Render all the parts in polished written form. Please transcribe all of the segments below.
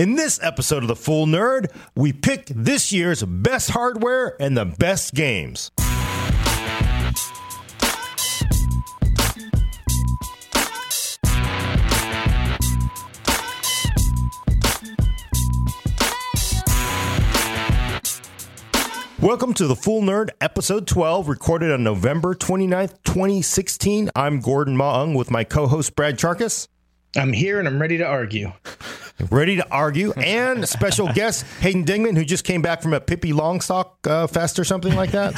In this episode of The Full Nerd, we pick this year's best hardware and the best games. Welcome to The Full Nerd, episode 12, recorded on November 29th, 2016. I'm Gordon Mah Ung with my co-host Brad Chacos. I'm here and I'm ready to argue. And special guest Hayden Dingman, who just came back from a Pippi Longstock fest or something like that.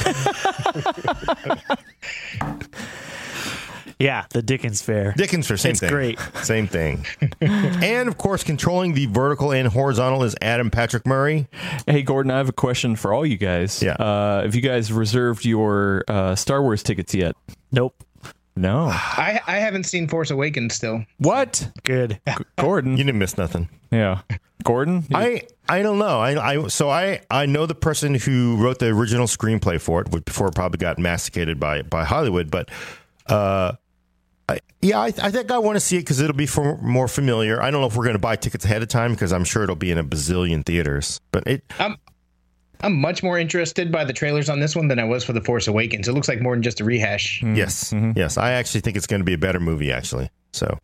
Yeah, the Dickens Fair. Same thing. It's great. Same thing. And, of course, controlling the vertical and horizontal is Adam Patrick Murray. Hey, Gordon, I have a question for all you guys. Yeah. Have you guys reserved your Star Wars tickets yet? Nope. No. I haven't seen Force Awakens still. What? Good. Gordon. You didn't miss nothing. Yeah. Gordon? I don't know. I know the person who wrote the original screenplay for it, before it probably got masticated by Hollywood, but... I think I want to see it because it'll be more familiar. I don't know if we're going to buy tickets ahead of time because I'm sure it'll be in a bazillion theaters. But I'm much more interested by the trailers on this one than I was for The Force Awakens. It looks like more than just a rehash. Mm-hmm. Yes, mm-hmm. Yes. I actually think it's going to be a better movie, actually. So,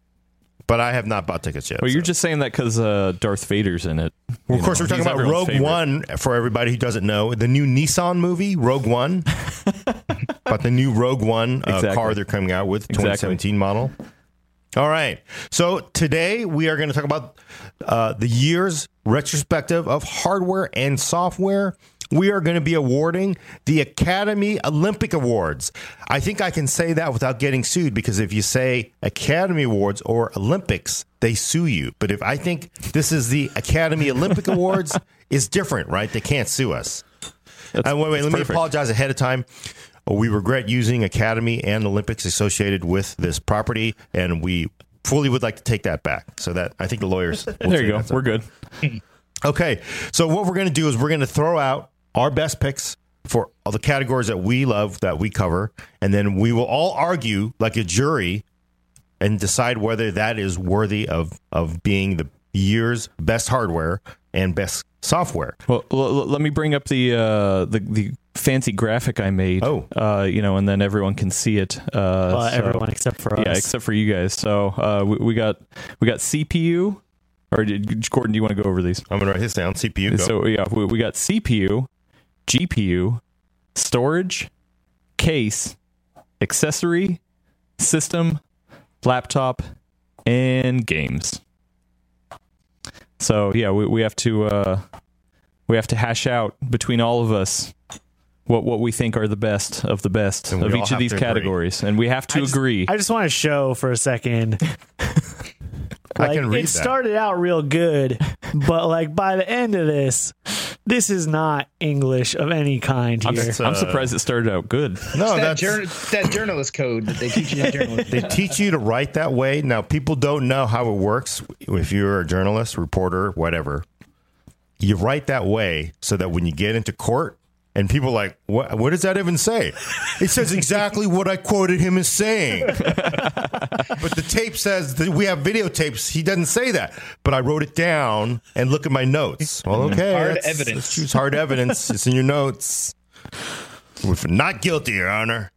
but I have not bought tickets yet. Well, you're just saying that because Darth Vader's in it. Well, of course, we're talking about Rogue One for everybody who doesn't know. The new Nissan movie, Rogue One. About the new Rogue One car they're coming out with, 2017 model. All right. So today we are going to talk about the year's retrospective of hardware and software. We are going to be awarding the Academy Olympic Awards. I think I can say that without getting sued, because if you say Academy Awards or Olympics, they sue you. But if I think this is the Academy Olympic Awards, it's different, right? They can't sue us. Let me apologize ahead of time. We regret using Academy and Olympics associated with this property, and we fully would like to take that back. So that I think the lawyers... There you go. We're good. Okay. So what we're going to do is we're going to throw out our best picks for all the categories that we love, that we cover, and then we will all argue like a jury and decide whether that is worthy of being the year's best hardware and best software. Well, let me bring up the fancy graphic I made. And then everyone can see it. Everyone except for us. Yeah, except for you guys. So we got CPU. Or Gordon, do you want to go over these? I'm gonna write this down. CPU. Go. So yeah, we got CPU, GPU, storage, case, accessory, system, laptop, and games. So yeah, we have to hash out between all of us what we think are the best of the best of each of these categories, and we have to agree. I just want to show for a second. Like, I can read it that. Started out real good, but like by the end of this is not English of any kind here. I'm surprised it started out good. No, that journalist code that they teach you. They teach you to write that way. Now, people don't know how it works. If you're a journalist, reporter, whatever, you write that way so that when you get into court and people are like, what does that even say? It says exactly what I quoted him as saying. But the tape says that we have videotapes. He doesn't say that. But I wrote it down and look at my notes. Well, okay. Hard evidence. Choose hard evidence. It's in your notes. We're not guilty, Your Honor.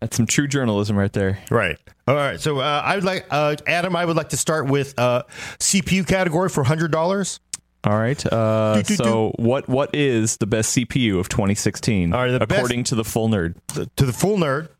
That's some true journalism right there. Right. All right. So I would like to start with CPU category for $100. All right. So what is the best CPU of 2016, according to The Full Nerd? To The Full Nerd,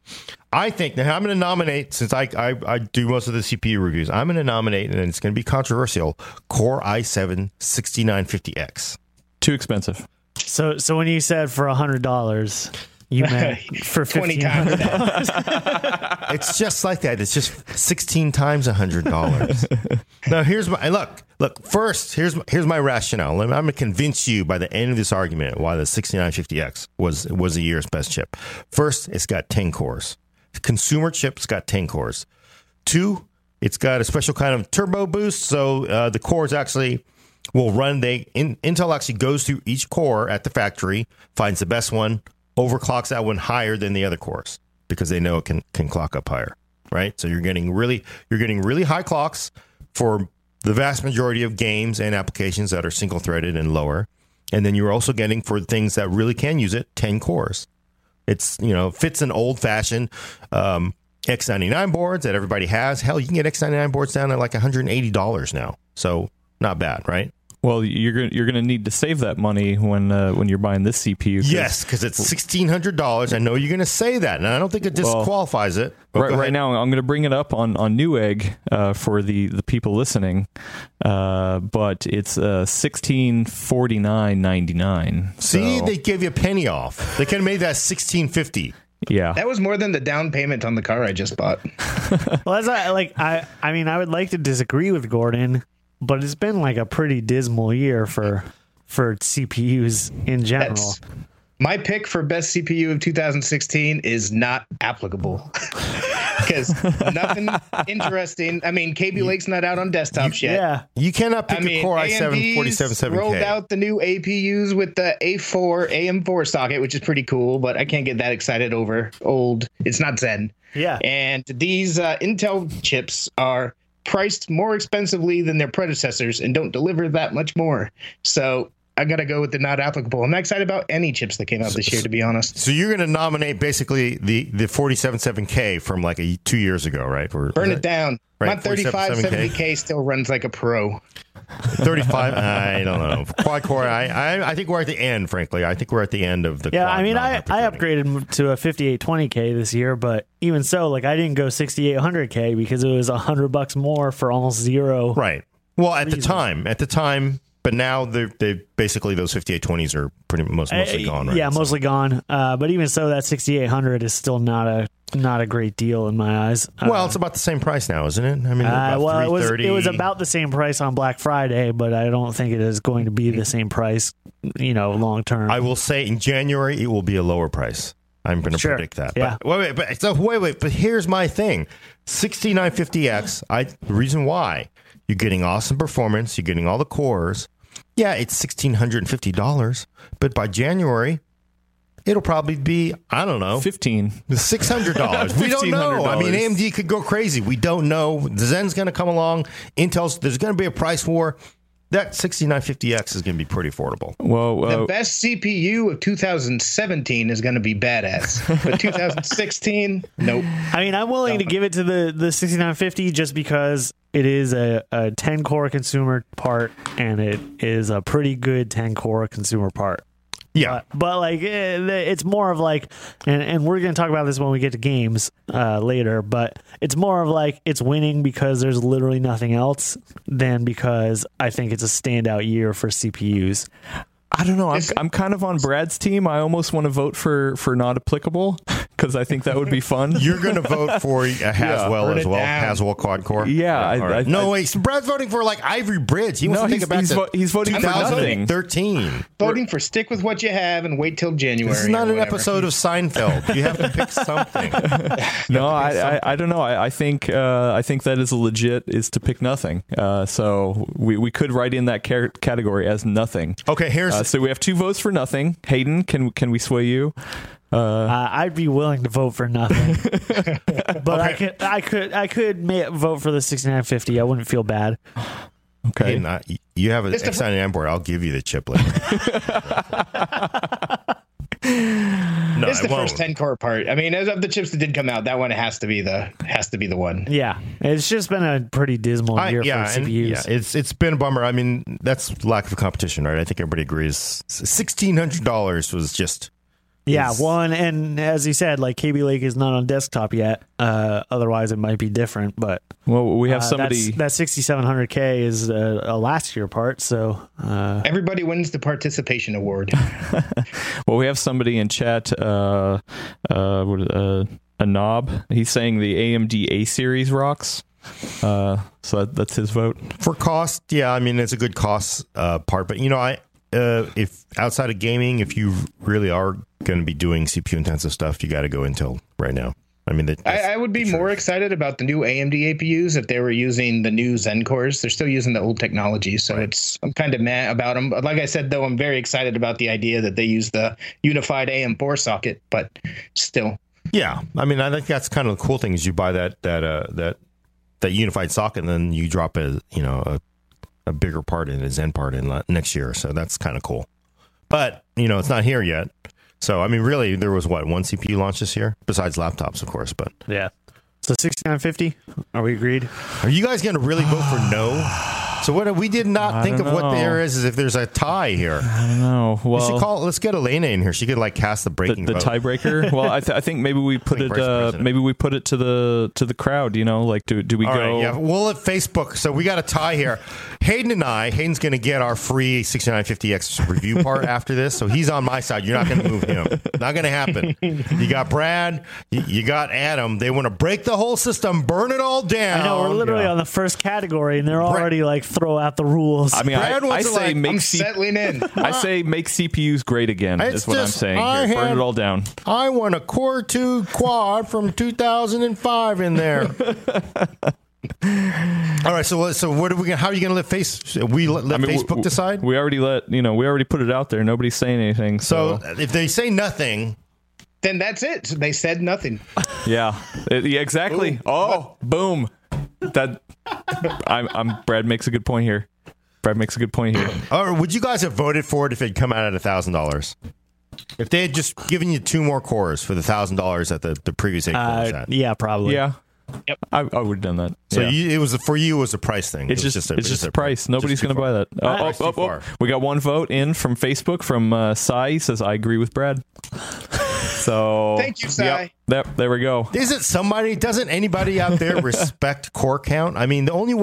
I think, now I'm going to nominate, since I do most of the CPU reviews, I'm going to nominate, and it's going to be controversial, Core i7-6950X. Too expensive. So when you said for $100... You meant for 20 times that. It's just like that. It's just 16 times $100. Now, here's my look. First, here's my rationale. I'm going to convince you by the end of this argument why the 6950X was the year's best chip. First, it's got 10 cores. Consumer chips got 10 cores. Two, it's got a special kind of turbo boost, so the cores actually will run. Intel actually goes through each core at the factory, finds the best one, overclocks that one higher than the other cores because they know it can clock up higher, right? So you're getting really high clocks for the vast majority of games and applications that are single-threaded and lower. And then you're also getting, for things that really can use it, 10 cores. It's, you know, fits an old-fashioned X99 boards that everybody has. Hell, you can get X99 boards down at like $180 now. So not bad, right? Well, you're gonna need to save that money when you're buying this CPU. Yes, because it's $1,600. I know you're gonna say that, and I don't think it disqualifies it. Right now, I'm gonna bring it up on Newegg for the people listening, but it's $1,649.99. See, so they gave you a penny off. They could have made that $1,650. Yeah, that was more than the down payment on the car I just bought. Well, that's not, like I mean, I would like to disagree with Gordon. But it's been like a pretty dismal year for CPUs in general. That's, my pick for best CPU of 2016 is not applicable because nothing interesting. I mean, KB Lake's not out on desktops yet. Yeah, you cannot pick a Core i7 4770K. Rolled out the new APUs with the A4 AM4 socket, which is pretty cool, but I can't get that excited over old. It's not Zen. Yeah, and these Intel chips are priced more expensively than their predecessors and don't deliver that much more. So I got to go with the not applicable. I'm not excited about any chips that came out this year, to be honest. So you're going to nominate basically the 4770K from like 2 years ago, right? Burn it down. Right, my 3570K still runs like a pro. 35, I don't know. Quad core, I think we're at the end, frankly. I think we're at the end of the quad. I mean, I upgraded to a 5820K this year, but even so, like, I didn't go 6800K because it was $100 more for almost zero. Right. Well, at reason. At the time, but now they basically those 5820s are pretty mostly gone, right? Yeah, so. Mostly gone. But even so, that 6800 is still not a great deal in my eyes. Well, it's about the same price now, isn't it? I mean, about it was about the same price on Black Friday, but I don't think it is going to be the same price, you know, long term. I will say in January it will be a lower price. I'm going to predict that. Yeah. But But here's my thing: 6950X. The reason why you're getting awesome performance, you're getting all the cores. Yeah, it's $1,650, but by January, it'll probably be, I don't know, $1,600. We don't know. I mean, AMD could go crazy. We don't know. The Zen's going to come along. Intel's, there's going to be a price war. That 6950X is going to be pretty affordable. Well, the best CPU of 2017 is going to be badass. But 2016, nope. I mean, I'm willing to give it to the 6950 just because it is a 10-core consumer part, and it is a pretty good 10-core consumer part. Yeah, but like it's more of like, and we're going to talk about this when we get to games later. But it's more of like it's winning because there's literally nothing else than because I think it's a standout year for CPUs. I don't know. I'm kind of on Brad's team. I almost want to vote for not applicable because I think that would be fun. You're going to vote for Haswell as well. Haswell quad core. Yeah. Right. No way. So Brad's voting for like Ivory Bridge. He wants to think about he's voting for nothing. 13. Voting for stick with what you have and wait till January. This is not an episode of Seinfeld. You have to pick something. I don't know. I think that is legit is to pick nothing. So we could write in that category as nothing. Okay. Here's so we have 2 votes for nothing. Hayden, can we sway you? I'd be willing to vote for nothing, but okay. I could vote for the 6950. I wouldn't feel bad. Okay, Hayden, you have an X99 board. I'll give you the chip later. No, it's the first 10-core part. I mean, as of the chips that did come out, that one has to be the one. Yeah, it's just been a pretty dismal year for CPUs. Yeah, it's been a bummer. I mean, that's lack of competition, right? I think everybody agrees. $1,600 was just one. And as you said, like KB Lake is not on desktop yet. Otherwise, it might be different. But we have somebody that 6,700K is a last year part. So everybody wins the participation award. Well, we have somebody in chat. A knob. He's saying the AMD A series rocks. So that's his vote for cost. Yeah, I mean it's a good cost part, but you know if outside of gaming, if you really are going to be doing CPU intensive stuff, you got to go Intel right now. I mean, I would be more excited about the new AMD APUs if they were using the new Zen cores. They're still using the old technology, so I'm kind of mad about them. Like I said, though, I'm very excited about the idea that they use the unified AM4 socket, but still. Yeah, I mean, I think that's kind of the cool thing is you buy that unified socket, and then you drop a a bigger part in his end part in next year. So that's kind of cool. But, you know, it's not here yet. So, I mean, really, there was, what, one CPU launch this year? Besides laptops, of course, but... Yeah. So, 6950? Are we agreed? Are you guys going to really vote for no? So, what we did not think of what there is if there's a tie here. I don't know. Well, let's get Elena in here. She could, like, cast the breaking vote. The tiebreaker? Well, I think maybe we put it to the crowd, you know? Like, do we all go... Right, yeah. We'll at Facebook. So, we got a tie here. Hayden's going to get our free 6950X review part after this. So, he's on my side. You're not going to move him. Not going to happen. You got Brad. You got Adam. They want to break the whole system. Burn it all down. I know. We're literally on the first category, and they're already, like, throw out the rules. I mean, I say like, make settling in. I say make CPUs great again. That's what I'm saying. Burn it all down. I want a Core 2 Quad from 2005 in there. All right, so what are we? How are you going to let Facebook decide? We already we already put it out there. Nobody's saying anything. So if they say nothing. Then that's it. They said nothing. Yeah, exactly. Ooh, boom. That Brad makes a good point here. Or would you guys have voted for it if it had come out at $1,000? If they had just given you two more cores for the $1,000 at the previous 8 cores at? Yeah, probably. Yeah. Yep. I would have done that. So it was a price thing. It's just a price. Nobody's going to buy that. We got one vote in from Facebook from Sai. He says, I agree with Brad. So thank you, Sai. Yep, there we go. Doesn't anybody out there respect core count? I mean, the only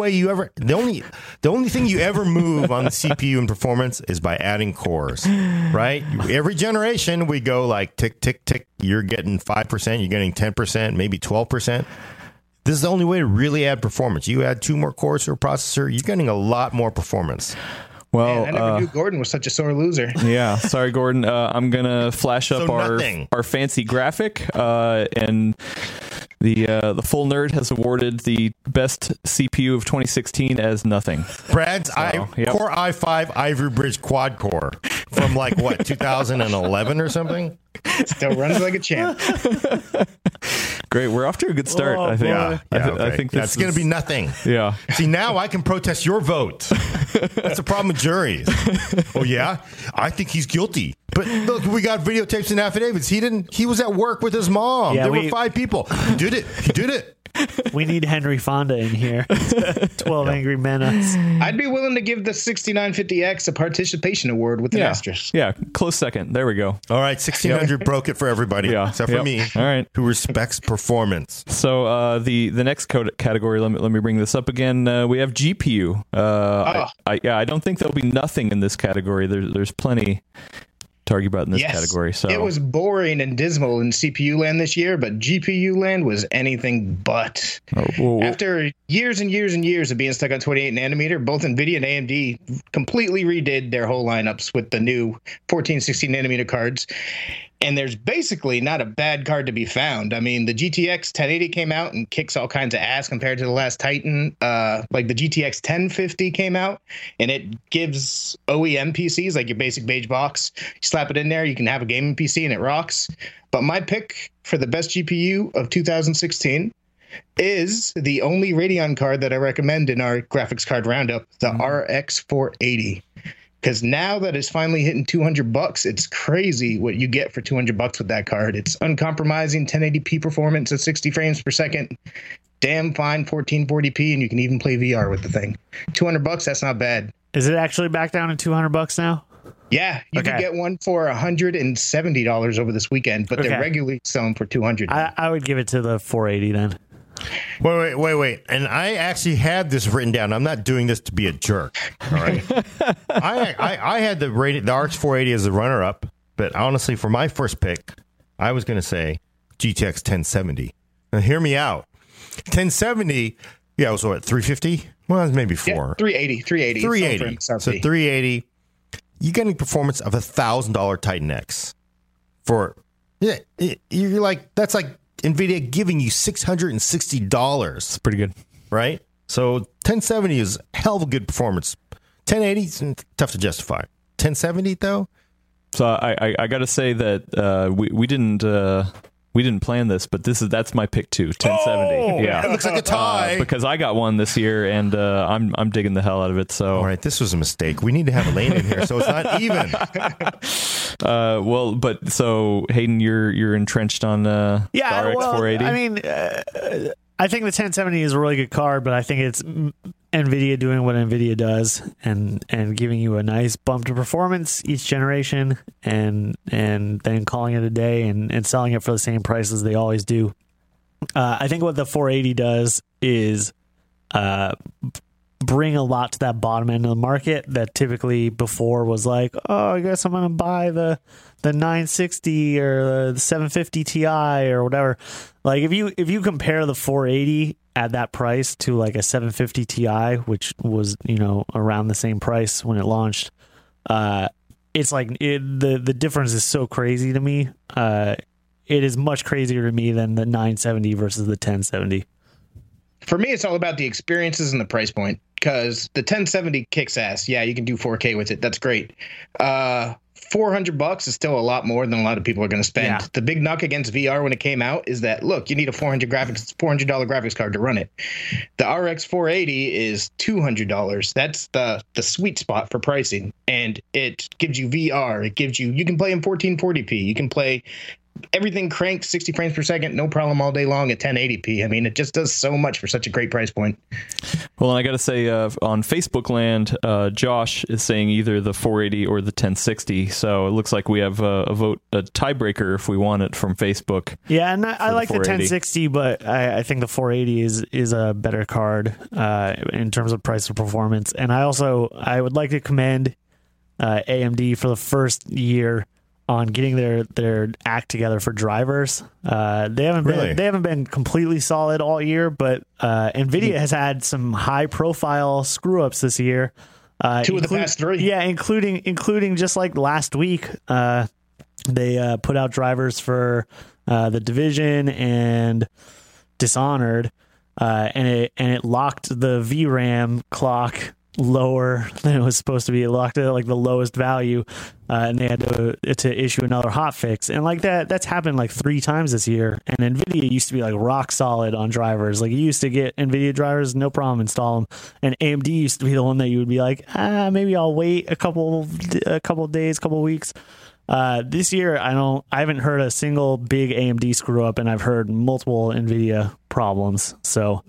thing you ever move on the CPU and performance is by adding cores, right? Every generation we go like tick, tick, tick. You're getting 5%, you're getting 10%, maybe 12%. This is the only way to really add performance. You add two more cores to a processor, you're getting a lot more performance. Well, man, I never knew Gordon was such a sore loser. Yeah, sorry, Gordon. I'm gonna flash up our fancy graphic, and the full nerd has awarded the best CPU of 2016 as nothing. Brad's Core i5 Ivory Bridge quad core from 2011 or something. Still runs like a champ. Great, we're off to a good start. I think. Yeah, I think that's going to be nothing. Yeah. See, now I can protest your vote. That's the problem with juries. Oh yeah, I think he's guilty. But look, we got videotapes and affidavits. He was at work with his mom. Yeah, there were 5 people. He did it. We need Henry Fonda in here. 12 Angry Men. I'd be willing to give the 6950X a participation award with an asterisk. Yeah, close second. There we go. All right, 1600 broke it for everybody except for me, all right, who respects performance. So the next category, let me bring this up again. We have GPU. I don't think there'll be nothing in this category. There's plenty to argue about in this category. So it was boring and dismal in CPU land this year, but GPU land was anything but. After years and years and years of being stuck on 28 nanometer, both Nvidia and AMD completely redid their whole lineups with the new 1460 nanometer cards. And there's basically not a bad card to be found. I mean, the GTX 1080 came out and kicks all kinds of ass compared to the last Titan. Like the GTX 1050 came out, and it gives OEM PCs, like your basic beige box, you slap it in there, you can have a gaming PC, and it rocks. But my pick for the best GPU of 2016 is the only Radeon card that I recommend in our graphics card roundup, the RX 480. Because now that it's finally hitting $200, it's crazy what you get for $200 with that card. It's uncompromising 1080p performance at 60 frames per second. Damn fine 1440p, and you can even play VR with the thing. $200, that's not bad. Is it actually back down to $200 now? Yeah, you can get one for $170 over this weekend, but they're regularly selling for $200. I would give it to the 480 then. Wait. And I actually had this written down. I'm not doing this to be a jerk. All right. I had the RX 480 as the runner-up, but honestly, for my first pick, I was going to say GTX 1070. Now, hear me out. 1070, it was what, 350? Well, it was maybe 4. Yeah, 380. So 380. You're getting performance of $1,000 Titan X. You're like, that's like Nvidia giving you $660. It's pretty good, right? So 1070 is a hell of a good performance. 1080 is tough to justify. 1070 though. So I got to say that we didn't We didn't plan this, but that's my pick too. 1070. Oh, yeah, it looks like a tie because I got one this year, and I'm digging the hell out of it. So all right, this was a mistake. We need to have Elaine in here, so it's not even. Well, but so Hayden, you're entrenched on the RX 480. I mean, I think the 1070 is a really good card, but I think it's Nvidia doing what Nvidia does and giving you a nice bump to performance each generation and then calling it a day and selling it for the same price as they always do. I think what the 480 does is bring a lot to that bottom end of the market that typically before was like, oh, I guess I'm going to buy the 960 or the 750 Ti or whatever. Like if you compare the 480 at that price to like a 750 Ti, which was, you know, around the same price when it launched, it's like the difference is so crazy to me. It is much crazier to me than the 970 versus the 1070. For me, it's all about the experiences and the price point, because the 1070 kicks ass. Yeah, you can do 4K with it. That's great. $400 is still a lot more than a lot of people are going to spend. Yeah. The big knock against VR when it came out is that, look, you need a $400 graphics card to run it. The RX 480 is $200. That's the sweet spot for pricing. And it gives you VR. It gives you can play in 1440p. You can play everything cranked 60 frames per second, no problem, all day long at 1080p. I mean, it just does so much for such a great price point. Well, and I got to say, on Facebook land, Josh is saying either the 480 or the 1060. So it looks like we have a tiebreaker if we want it from Facebook. Yeah, and I like the 1060, but I think the 480 is a better card in terms of price and performance. And I would like to commend AMD for the first year on getting their act together for drivers. They haven't been completely solid all year, but Nvidia has had some high profile screw ups this year. Two of the past three. Yeah, including just like last week, they put out drivers for The Division and Dishonored, and it locked the VRAM clock lower than it was supposed to be, locked at like the lowest value, and they had to issue another hotfix. And like that's happened like three times this year. And Nvidia used to be like rock solid on drivers. Like you used to get Nvidia drivers, no problem, install them. And AMD used to be the one that you would be like, maybe I'll wait a couple days, couple weeks. This year, I haven't heard a single big AMD screw up, and I've heard multiple Nvidia problems. So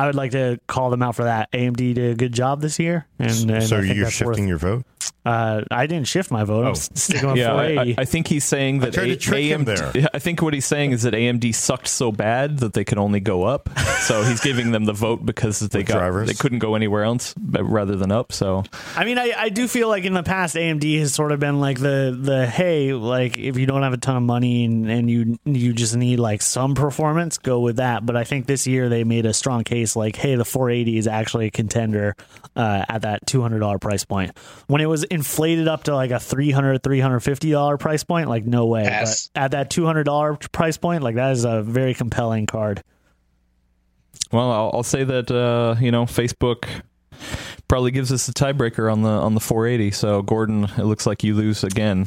I would like to call them out for that. AMD did a good job this year. And so you're shifting your vote? I didn't shift my vote. Oh. I'm sticking on 480. I think he's saying that AMD. I think what he's saying is that AMD sucked so bad that they could only go up. So he's giving them the vote because they couldn't go anywhere else rather than up. So I mean, I do feel like in the past AMD has sort of been like the hey, like if you don't have a ton of money and you just need like some performance, go with that. But I think this year they made a strong case like, hey, the 480 is actually a contender at that $200 price point. When it was inflated up to like a $300, $350 price point, like no way. Yes. But at that $200 price point, like that is a very compelling card. Well, I'll say that Facebook probably gives us the tiebreaker on the 480. So Gordon, it looks like you lose again.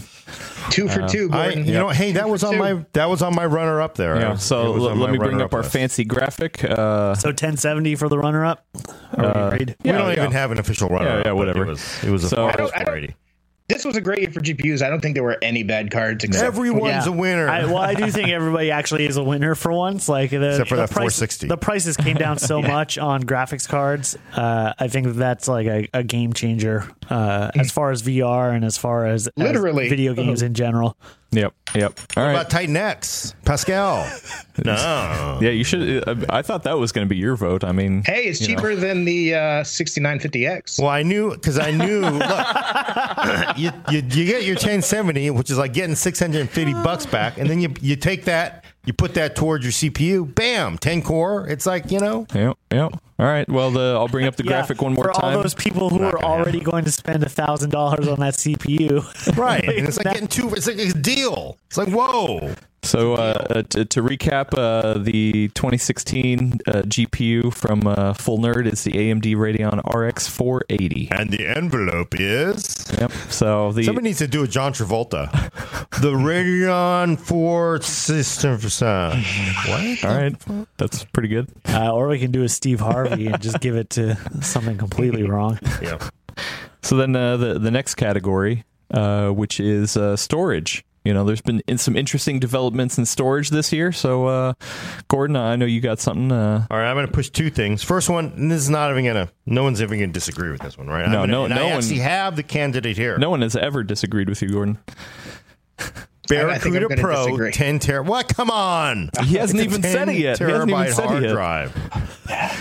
2 for 2, Gordon. That was on my runner up there. Yeah. So let me bring up our fancy graphic. So 1070 for the runner up. We don't even have an official runner up. Yeah, whatever. It was so, a 480. This was a great year for GPUs. I don't think there were any bad cards. Everyone's a winner. I do think everybody actually is a winner for once. Like except for that 460. The prices came down so much on graphics cards. I think that's like a game changer as far as VR and as far as literally video games in general. Yep. All right. What about Titan X? Pascal? No. Yeah, you should. I thought that was going to be your vote. I mean, hey, it's cheaper than the 6950X. Well, I knew. Look, you get your 1070, which is like getting $650 back, and then you take that, you put that towards your CPU. Bam, 10-core. It's like Yep. All right. Well, I'll bring up the graphic one more time. For all those people who are already going to spend $1,000 on that CPU, right? And it's like getting two. It's like a deal. It's like whoa. So to recap, the 2016 GPU from Full Nerd is the AMD Radeon RX 480, and the envelope is Yep. So the somebody needs to do a John Travolta. The Radeon 4 system for sound. What? All right, that's pretty good. Or we can do a Steve Harvey and just give it to something completely wrong. Yeah. So then the next category, which is storage. You know, there's been some interesting developments in storage this year. So, Gordon, I know you got something. All right, I'm going to push two things. First one, and this is not even going to, no one's even going to disagree with this one, right? No one. I actually have the candidate here. No one has ever disagreed with you, Gordon. Barracuda Pro, disagree. 10 terabyte. What? Come on. He hasn't even said it yet. He hasn't even said it yet. 10 terabyte hard drive.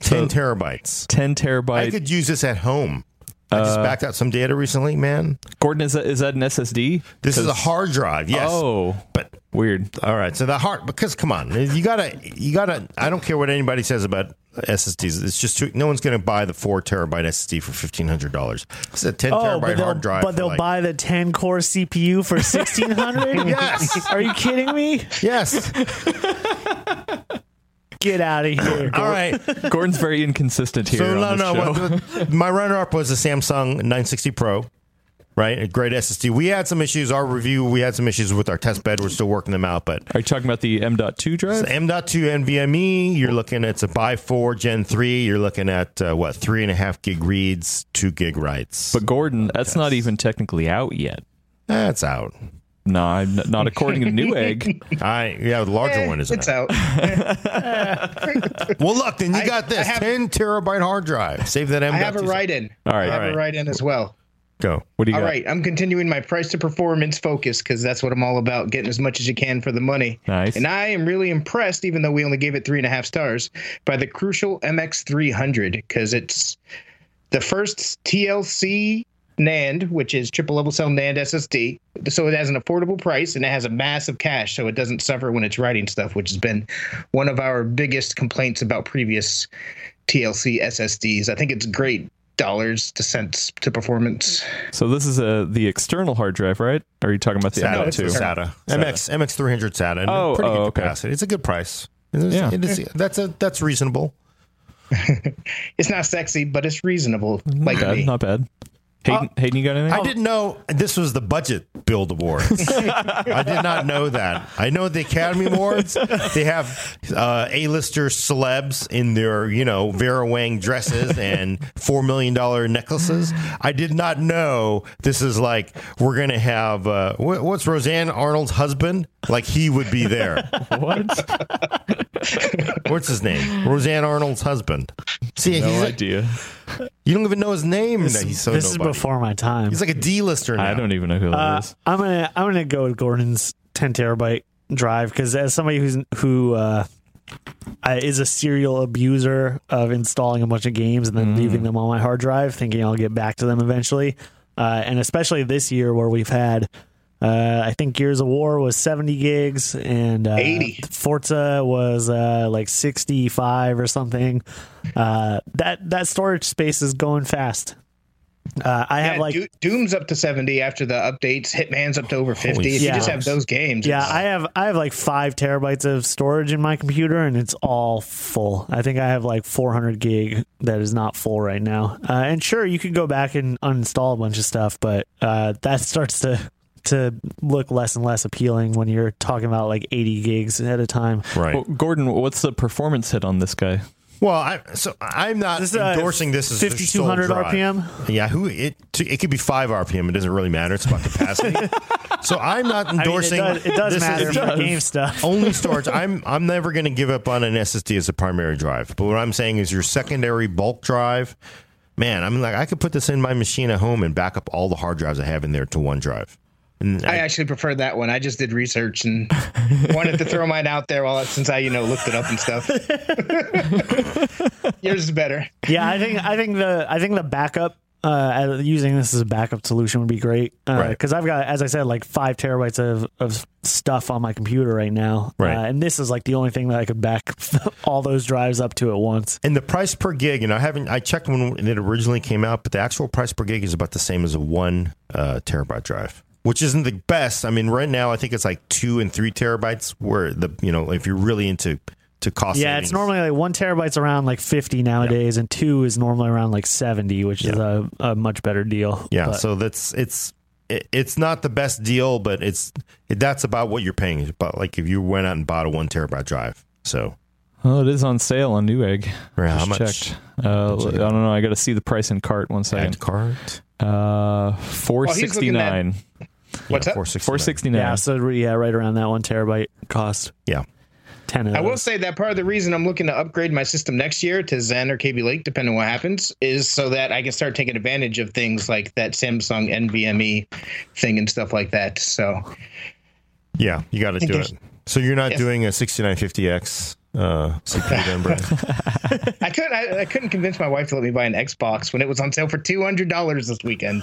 10 terabytes. 10 terabyte. I could use this at home. I just backed out some data recently, man. Gordon, is that an SSD? This is a hard drive, yes. Oh, but weird. All right, so the hard, because come on, you gotta. I don't care what anybody says about SSDs. It's just no one's going to buy the 4 terabyte SSD for $1,500. It's a 10 terabyte hard drive, but they'll buy the 10-core CPU for $1,600. Yes, are you kidding me? Yes. Get out of here. All right. Gordon's very inconsistent here. So, no. My runner-up was the Samsung 960 Pro, right? A great SSD. We had some issues. Our review, we had some issues with our test bed. We're still working them out. But are you talking about the M.2 drive? It's M.2 NVMe. You're looking at a x4 Gen 3. You're looking at, 3.5 gig reads, 2 gig writes. But, Gordon, that's not even technically out yet. That's out. No, not according to Newegg. The larger one is out. Well, look, then you got this 10 terabyte hard drive. Save that. I have a write-in. All right, a write-in as well. Go. What do you got? All right, I'm continuing my price to performance focus because that's what I'm all about, getting as much as you can for the money. Nice. And I am really impressed, even though we only gave it 3.5 stars, by the Crucial MX300 because it's the first TLC NAND, which is triple level cell NAND SSD. So it has an affordable price and it has a massive cache, so it doesn't suffer when it's writing stuff, which has been one of our biggest complaints about previous TLC SSDs. I think it's great dollars to cents to performance. So this is the external hard drive, right? Or are you talking about the SATA? SATA. MX300 SATA. And pretty good capacity. It's a good price. That's reasonable. It's not sexy, but it's reasonable. Not bad. Hayden, you got anything? I didn't know this was the budget build awards. I did not know that. I know the Academy Awards. They have A-lister celebs in their, Vera Wang dresses and $4 million necklaces. I did not know this is like, we're going to have, what's Roseanne Arnold's husband? Like he would be there. What? What's his name? Roseanne Arnold's husband. See, no idea. You don't even know his name. This is before my time. He's like a D-lister now. I don't even know who that is. I'm gonna go with Gordon's 10 terabyte drive because as somebody who is a serial abuser of installing a bunch of games and then leaving them on my hard drive, thinking I'll get back to them eventually, and especially this year where we've had. I think Gears of War was 70 gigs and 80. Forza was 65 or something. That storage space is going fast. Doom's up to 70 after the updates. Hitman's up to over 50. If you just have those games. Yeah, I have 5 terabytes of storage in my computer, and it's all full. I think I have 400 gig that is not full right now. And sure, you can go back and uninstall a bunch of stuff, but that starts to look less and less appealing when you're talking about 80 gigs at a time. Right. Well, Gordon, what's the performance hit on this guy? Well, I'm not endorsing this as 5,200 RPM. Yeah, it could be 5 RPM. It doesn't really matter. It's about capacity. So I'm not endorsing. It does matter for game stuff. Only storage. I'm never going to give up on an SSD as a primary drive. But what I'm saying is your secondary bulk drive. Man, I'm I could put this in my machine at home and back up all the hard drives I have in there to OneDrive. I actually prefer that one. I just did research and wanted to throw mine out there since I, looked it up and stuff. Yours is better. Yeah, I think the backup using this as a backup solution would be great because I've got, as I said, 5 terabytes of stuff on my computer right now. Right. And this is the only thing that I could back all those drives up to at once. And the price per gig, I checked when it originally came out, but the actual price per gig is about the same as a 1 terabyte drive. Which isn't the best. Right now I think it's 2 and 3 terabytes where if you're really into to cost savings. It's normally like 1 terabyte's around like 50 nowadays, and 2 is normally around like 70, which is a much better deal. Yeah, but. So that's it's not the best deal, but that's about what you're paying. It's about like if you went out and bought a 1 terabyte drive. So. Well, it is on sale on Newegg. Right, how much? Checked. I don't know. I got to see the price in cart 1 second. And cart? $469. What's that? $469. Yeah, so right around that 1 terabyte cost. Yeah. 10 of those. I will say that part of the reason I'm looking to upgrade my system next year to Zen or KB Lake, depending on what happens, is so that I can start taking advantage of things like that Samsung NVMe thing and stuff like that. So, yeah, you got to do it. So you're not doing a 6950X. I couldn't convince my wife to let me buy an Xbox when it was on sale for $200 this weekend.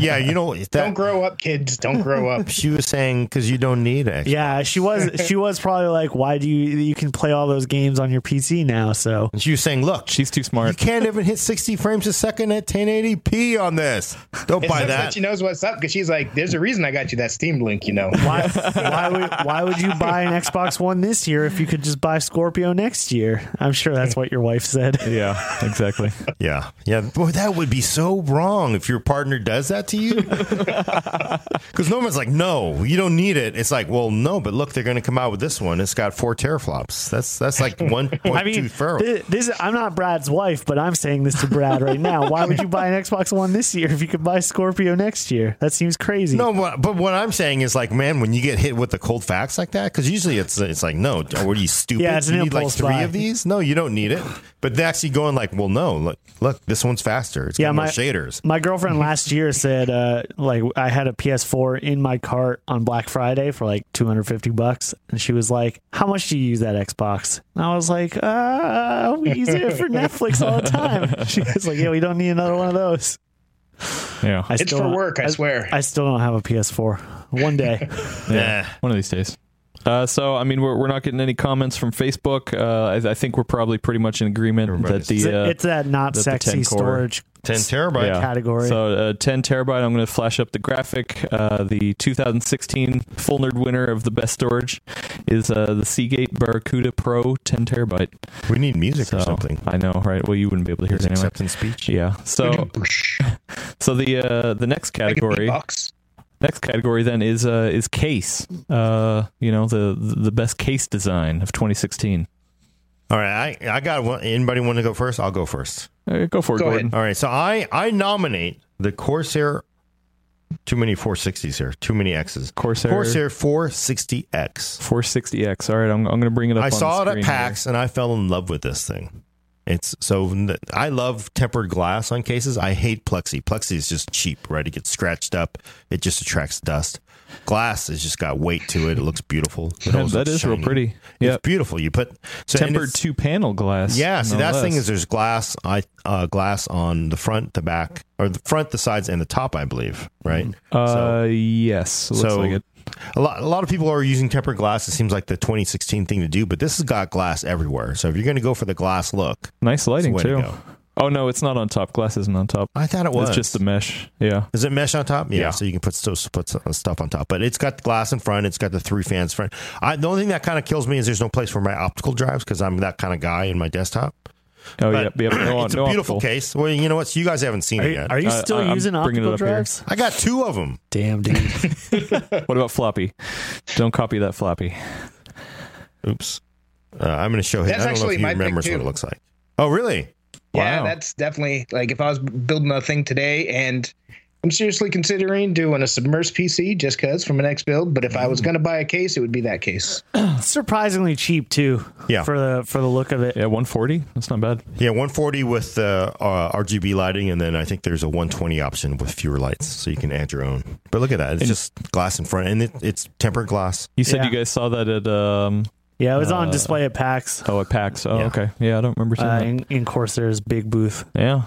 Yeah, you know, don't grow up, kids. Don't grow up. She was saying because you don't need an Xbox. Yeah, she was probably like, why do you can play all those games on your PC now? So and she was saying, look, she's too smart. You can't even hit 60 frames a second at 1080p on this. Don't buy that. She knows what's up because she's like, there's a reason I got you that Steam link. You know why would you buy an Xbox One this year if you could just buy Scorpio next year? I'm sure that's what your wife said. Yeah, exactly. Yeah. Boy, that would be so wrong if your partner does that to you. Because no one's like, no, you don't need it. It's like, well, no, but look, they're going to come out with this one. It's got 4 teraflops. That's like 1.2 ferro. I'm not Brad's wife, but I'm saying this to Brad right now. Why would you buy an Xbox One this year if you could buy Scorpio next year? That seems crazy. No, but what I'm saying is like, man, when you get hit with the cold facts like that, because usually it's like, no, what are you stupid? Yeah, it's an impulse buy. You need like 3 of these? No, you don't need it. But they're actually going like, well, no, look, this one's faster. It's got more shaders. My girlfriend last year said, like, I had a PS4 in my cart on Black Friday for like $250, and she was like, "How much do you use that Xbox?" And I was like, "We use it for Netflix all the time." She was like, "Yeah, we don't need another one of those." Yeah, it's for work. I swear. I still don't have a PS4. One day, yeah, one of these days. So, I mean, we're not getting any comments from Facebook. I think we're probably pretty much in agreement that it's that not that sexy storage 10 terabyte category. So 10 terabyte, I'm going to flash up the graphic. The 2016 Full Nerd winner of the best storage is the Seagate Barracuda Pro 10 terabyte. We need music or something. I know, right? Well, you wouldn't be able to hear it anyway. Acceptance speech. Yeah. So the next category. Next category then is case, you know, the best case design of 2016. All right, I got one. Anybody want to go first? I'll go first. Go for it, go Gordon. Ahead. All right, so I nominate the Corsair. Too many 460s here. Too many X's. Corsair 460X. 460X. All right, I'm going to bring it up. I saw it at PAX and I fell in love with this thing. It's so I love tempered glass on cases. I hate plexi. Plexi is just cheap, right? It gets scratched up. It just attracts dust. Glass has just got weight to it. It looks beautiful. That is shiny. Real pretty. Yep. It's beautiful. You put tempered 2-panel glass. Yeah. See, that thing is there's glass. Glass on the front, the back, or the front, the sides, and the top. I believe, right? Yes. Looks like it. A lot of people are using tempered glass. It seems like the 2016 thing to do, but this has got glass everywhere. So if you're going to go for the glass look, nice lighting too. Oh no, it's not on top. Glass isn't on top. I thought it was. It's just the mesh. Yeah. Is it mesh on top? Yeah. So you can put stuff on top, but it's got glass in front. It's got the 3 fans in front. The only thing that kind of kills me is there's no place for my optical drives because I'm that kind of guy in my desktop. Oh yeah, it's a beautiful case. Well, you know what? So you guys haven't seen it yet. Are you still using optical drives? Here. I got 2 of them. Damn, dude. What about floppy? Don't copy that floppy. Oops. I'm going to show him. I don't know if he remembers what it looks like. Oh, really? Wow. Yeah, that's definitely like if I was building a thing today, and I'm seriously considering doing a submersed PC just because from an X build. But if I was going to buy a case, it would be that case. Surprisingly cheap too. Yeah. For the look of it. Yeah, $140. That's not bad. Yeah, $140 with RGB lighting, and then I think there's a $120 option with fewer lights, so you can add your own. But look at that. It's just glass in front, and it's tempered glass. You said you guys saw that at. Yeah, it was on display at PAX. Oh, at PAX. Oh, yeah. Okay. Yeah, I don't remember seeing that in Corsair's big booth. Yeah.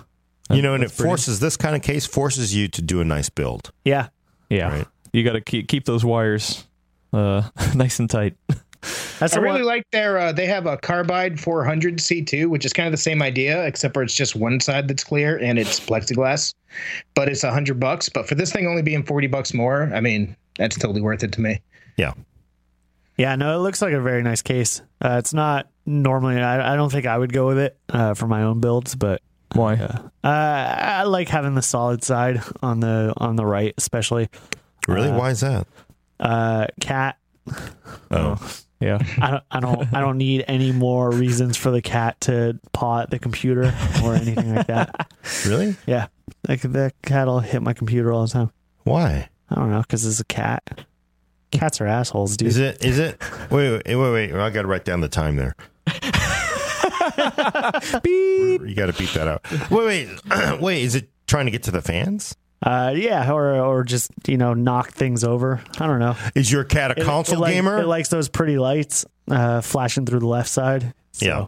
You know, and it forces this kind of case forces you to do a nice build. Yeah. Yeah. Right? You got to keep those wires nice and tight. I really like their, they have a Carbide 400 C2, which is kind of the same idea, except for it's just one side that's clear and it's plexiglass, but it's $100. But for this thing only being $40 more, I mean, that's totally worth it to me. Yeah. Yeah, no, it looks like a very nice case. It's not normally, I don't think I would go with it for my own builds, but why? I like having the solid side on the right, especially. Really? Why is that? Cat. Oh. Yeah, I don't need any more reasons for the cat to paw at the computer or anything like that. Really? Yeah, like the cat'll hit my computer all the time. Why? I don't know, because it's a cat. Cats are assholes, dude. Is it? Wait. I got to write down the time there. Beep. You got to beat that out. Wait. Is it trying to get to the fans? Yeah, or just, you know, knock things over. I don't know. Is your cat a console gamer? It likes those pretty lights flashing through the left side. So,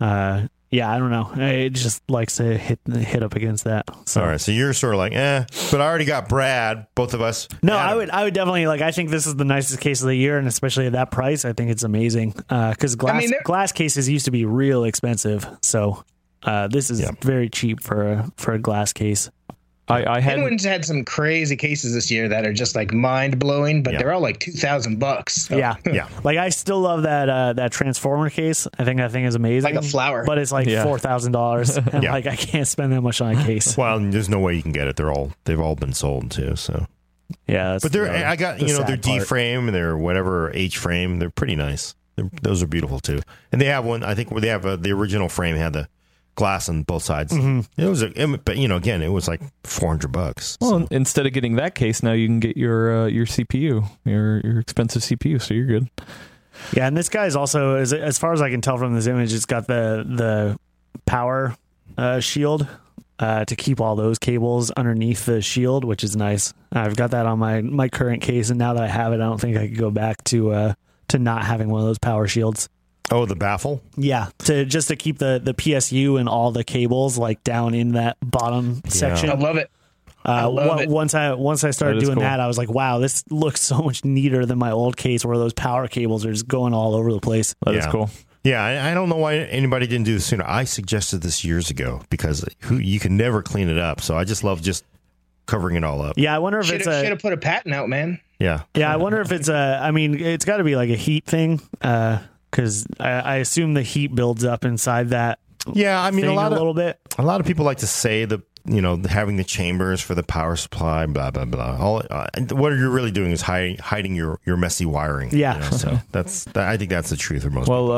yeah. Yeah, I don't know. It just likes to hit up against that. So. All right, so you're sort of like, but I already got Brad, both of us. No, Adam. I would definitely, like, I think this is the nicest case of the year, and especially at that price, I think it's amazing. Because glass cases used to be real expensive, so this is very cheap for a glass case. I Penguin's had some crazy cases this year that are just like mind blowing, but they're all like $2,000. So. Yeah. Like I still love that Transformer case. I think that thing is amazing. Like a flower, but it's like $4,000, and like I can't spend that much on a case. Well, there's no way you can get it. They've all been sold too. So yeah, but they're I got their D frame and their whatever H frame. They're pretty nice. Those are beautiful too. And they have one. I think where they have the original frame had the glass on both sides. Mm-hmm. It was, but again, it was like $400. Well, so. Instead of getting that case, now you can get your CPU, your expensive CPU. So you're good. Yeah, and this guy's also, as far as I can tell from this image, it's got the power shield to keep all those cables underneath the shield, which is nice. I've got that on my current case, and now that I have it, I don't think I could go back to not having one of those power shields. Oh, the baffle? Yeah, to keep the PSU and all the cables like down in that bottom section. I love it. I love it. Once I started doing that, I was like, wow, this looks so much neater than my old case where those power cables are just going all over the place. That's cool. Yeah, I don't know why anybody didn't do this sooner. I suggested this years ago because you can never clean it up. So I just love just covering it all up. Yeah, I wonder if should have put a patent out, man. Yeah, I wonder if it's it's got to be like a heat thing. Because I assume the heat builds up inside that. Yeah, I mean a little bit. A lot of people like to say having the chambers for the power supply, blah blah blah. All what you're really doing is hiding your messy wiring. Yeah, so I think that's the truth for most. Well,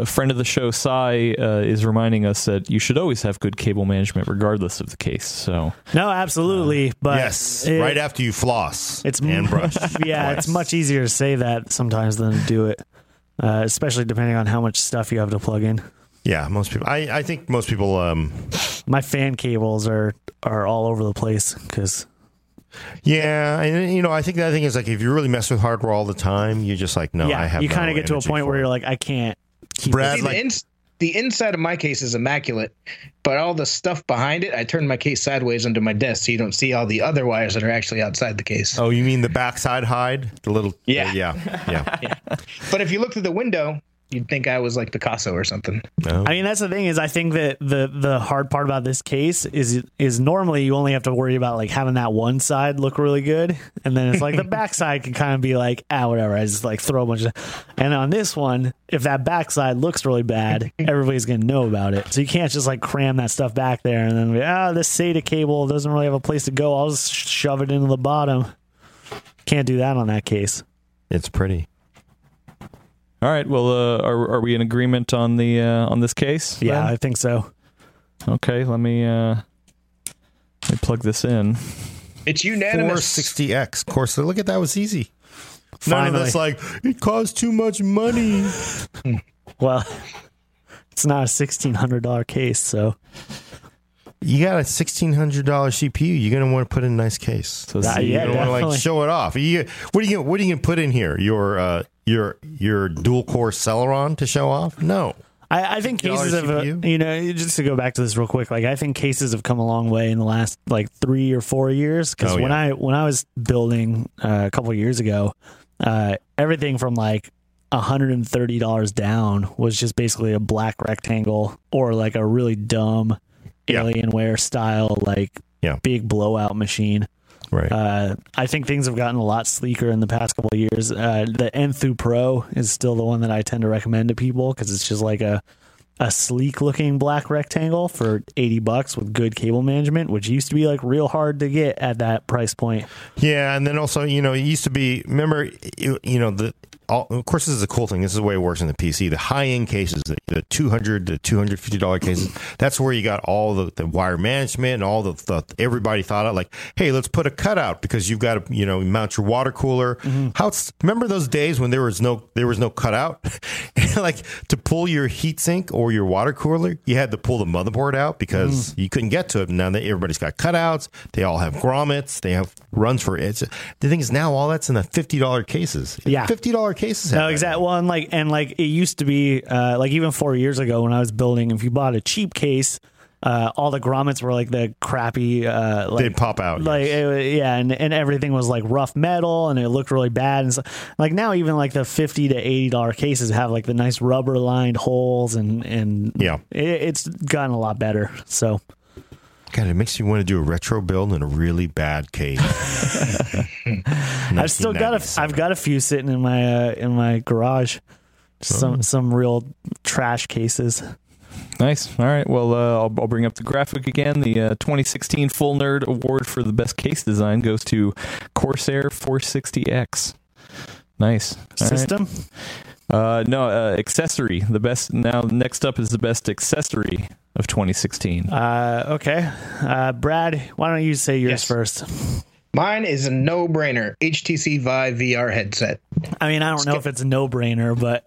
a friend of the show, Sai, is reminding us that you should always have good cable management, regardless of the case. So no, absolutely, but yes, right after you floss, and brush. Yeah, twice. It's much easier to say that sometimes than to do it. Especially depending on how much stuff you have to plug in. Yeah, most people. I think most people. My fan cables are all over the place because. Yeah, and I think that thing is like if you really mess with hardware all the time, you're just like no. Yeah, I have. You kind of get to a point where you're like, I can't. Brad, the inside of my case is immaculate, but all the stuff behind it, I turn my case sideways under my desk so you don't see all the other wires that are actually outside the case. Oh, you mean the backside hide? The little... Yeah. But if you look through the window, you'd think I was like Picasso or something. No. I mean, that's the thing is I think that the hard part about this case is normally you only have to worry about like having that one side look really good. And then it's like the backside can kind of be like, whatever. I just like throw a bunch of. And on this one, if that backside looks really bad, everybody's going to know about it. So you can't just like cram that stuff back there. And then this SATA cable doesn't really have a place to go. I'll just shove it into the bottom. Can't do that on that case. It's pretty. All right. Well, are we in agreement on the on this case? Yeah, then? I think so. Okay, let me plug this in. It's unanimous. 460X Corsair. Look at that, was easy. Finally. None of this like it cost too much money. Well, it's not a $1,600 case, so you got a $1,600 CPU. You're gonna want to put in a nice case. So you're gonna want to like show it off. What are you gonna put in here? Your dual core Celeron to show off? No. I think cases have, just to go back to this real quick, like I think cases have come a long way in the last like 3 or 4 years. Because when I was building a couple of years ago, everything from like $130 down was just basically a black rectangle or like a really dumb Alienware style, like big blowout machine. Right. I think things have gotten a lot sleeker in the past couple of years. The Enthu Pro is still the one that I tend to recommend to people because it's just like a sleek looking black rectangle for $80 with good cable management, which used to be like real hard to get at that price point. Yeah. And then also, you know, it used to be, remember, of course, this is a cool thing. This is the way it works in the PC. The high-end cases, the $200 to $250 cases, that's where you got all the wire management and all the everybody thought out like, hey, let's put a cutout because you've got to, mount your water cooler. Mm-hmm. Remember those days when there was no cutout? Like to pull your heatsink or your water cooler, you had to pull the motherboard out because you couldn't get to it. Now that everybody's got cutouts, they all have grommets, they have runs for it. So the thing is now all that's in the $50 cases. Yeah, $50 cases. No, exactly. Well, and it used to be even 4 years ago when I was building, if you bought a cheap case, all the grommets were like the crappy they'd pop out. And everything was like rough metal and it looked really bad. And so, like now even like the $50 to $80 cases have like the nice rubber lined holes and yeah, it's gotten a lot better. So God, it makes you want to do a retro build in a really bad case. I've got a few sitting in my garage. Some real trash cases. Nice. All right. Well, I'll bring up the graphic again. The 2016 Full Nerd Award for the best case design goes to Corsair 460X. Nice. All system. Right. No, accessory. The best. Now, next up is the best accessory of 2016. Okay. Brad, why don't you say yours first? Mine is a no-brainer. HTC Vive VR headset. I mean, I don't know if it's a no-brainer, but...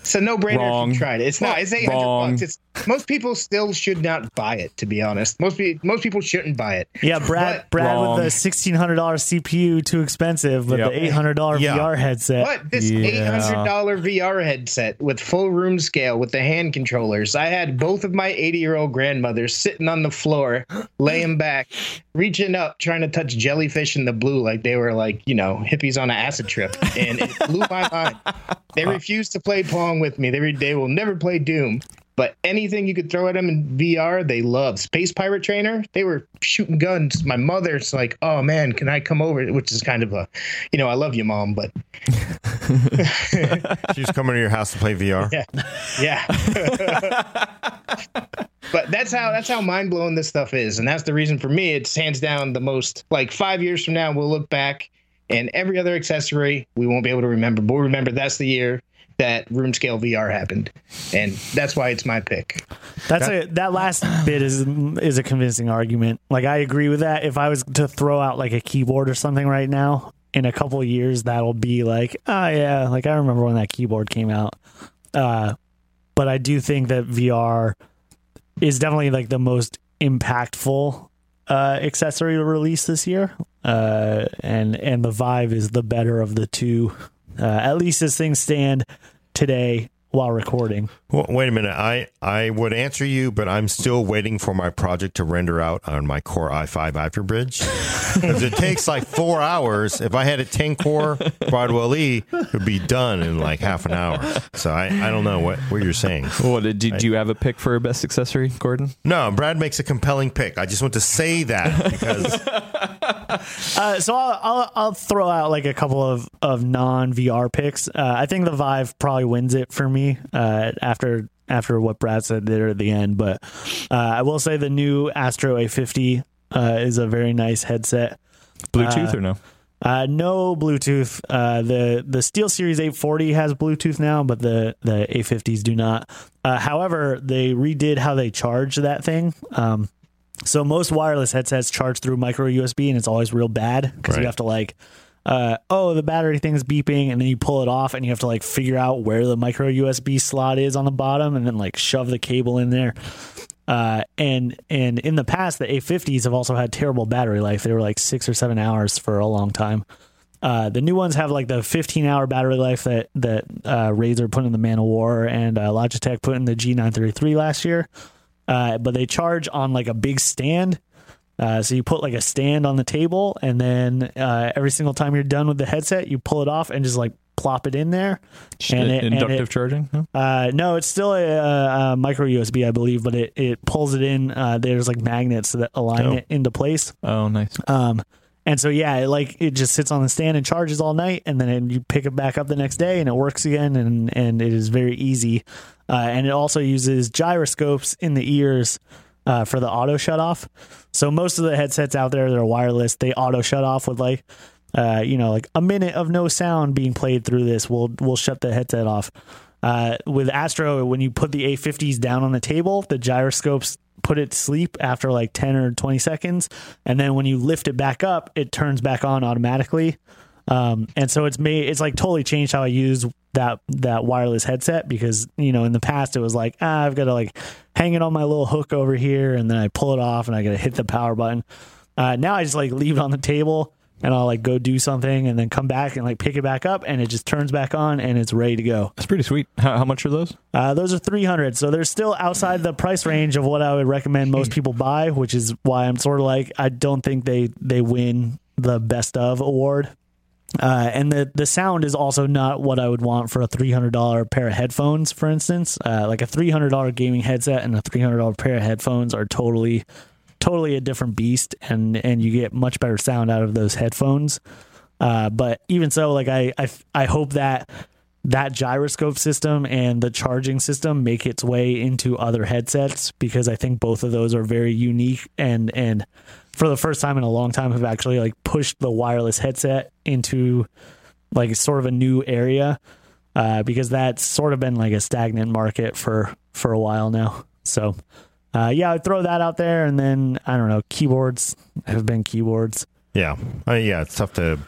It's a no-brainer if you tried it. It's not. It's $800. Most people still should not buy it, to be honest. Most people shouldn't buy it. Yeah, Brad with the $1,600 CPU, too expensive, but the $800 VR headset. But this $800 VR headset with full room scale, with the hand controllers, I had both of my 80-year-old grandmothers sitting on the floor, laying back, reaching up, trying to touch jellyfish in the blue like they were hippies on an acid trip, and it blew my mind. They refused to play Pong with me. They will never play Doom, but anything you could throw at them in VR they love. Space Pirate Trainer, they were shooting guns. My mother's like, oh man, can I come over, which is kind of a I love you mom, but she's coming to your house to play VR. But that's how mind-blowing this stuff is, and that's the reason for me it's hands down the most. Like 5 years from now we'll look back, and every other accessory we won't be able to remember, but we'll remember that's the year that room scale VR happened, and that's why it's my pick. That last bit is a convincing argument. Like I agree with that. If I was to throw out like a keyboard or something right now, in a couple of years that'll be like, oh yeah, like I remember when that keyboard came out. But I do think that VR is definitely like the most impactful accessory to release this year, and the Vive is the better of the two. At least as things stand today while recording. Well, wait a minute. I would answer you, but I'm still waiting for my project to render out on my Core i5 Hyper Bridge. Because it takes like 4 hours. If I had a 10-core Broadwell E, it would be done in like half an hour. So I don't know what you're saying. Well, do you have a pick for best accessory, Gordon? No, Brad makes a compelling pick. I just want to say that because... So I'll throw out like a couple of non-VR picks. I think the Vive probably wins it for me after what Brad said there at the end. But I will say the new Astro A50 is a very nice headset. Bluetooth or no? No Bluetooth. The SteelSeries 840 has Bluetooth now, but the A50s do not. However, they redid how they charge that thing. So most wireless headsets charge through micro USB, and it's always real bad because you have to the battery thing's beeping, and then you pull it off and you have to like figure out where the micro USB slot is on the bottom and then like shove the cable in there. And in the past, the A50s have also had terrible battery life. They were like 6 or 7 hours for a long time. The new ones have like the 15-hour battery life that Razer put in the Man of War and Logitech put in the G933 last year. But they charge on like a big stand. So you put like a stand on the table, and then every single time you're done with the headset, you pull it off and just like plop it in there. Inductive charging? No, it's still a micro USB, I believe, but it pulls it in. There's like magnets that align it into place. Oh, nice. And so, yeah, it just sits on the stand and charges all night, and then you pick it back up the next day and it works again, and it is very easy. And it also uses gyroscopes in the ears for the auto shut off. So most of the headsets out there that are wireless, they auto shut off with a minute of no sound being played through this. We'll shut the headset off. With Astro, when you put the A50s down on the table, the gyroscopes put it to sleep after 10 or 20 seconds. And then when you lift it back up, it turns back on automatically. And so it's totally changed how I use that wireless headset, because, in the past it was I've got to hang it on my little hook over here, and then I pull it off and I got to hit the power button. Now I just leave it on the table, and I'll go do something and then come back and pick it back up, and it just turns back on and it's ready to go. That's pretty sweet. How much are those? Those are $300. So they're still outside the price range of what I would recommend most people buy, which is why I'm sort of I don't think they win the best of award. And the sound is also not what I would want for a $300 pair of headphones, for instance. A $300 gaming headset and a $300 pair of headphones are totally a different beast, and you get much better sound out of those headphones. But even so, I hope that gyroscope system and the charging system make its way into other headsets, because I think both of those are very unique, and for the first time in a long time have actually pushed the wireless headset into sort of a new area, because that's sort of been a stagnant market for a while now. So I'd throw that out there, and then, I don't know, keyboards have been keyboards. Yeah. It's tough to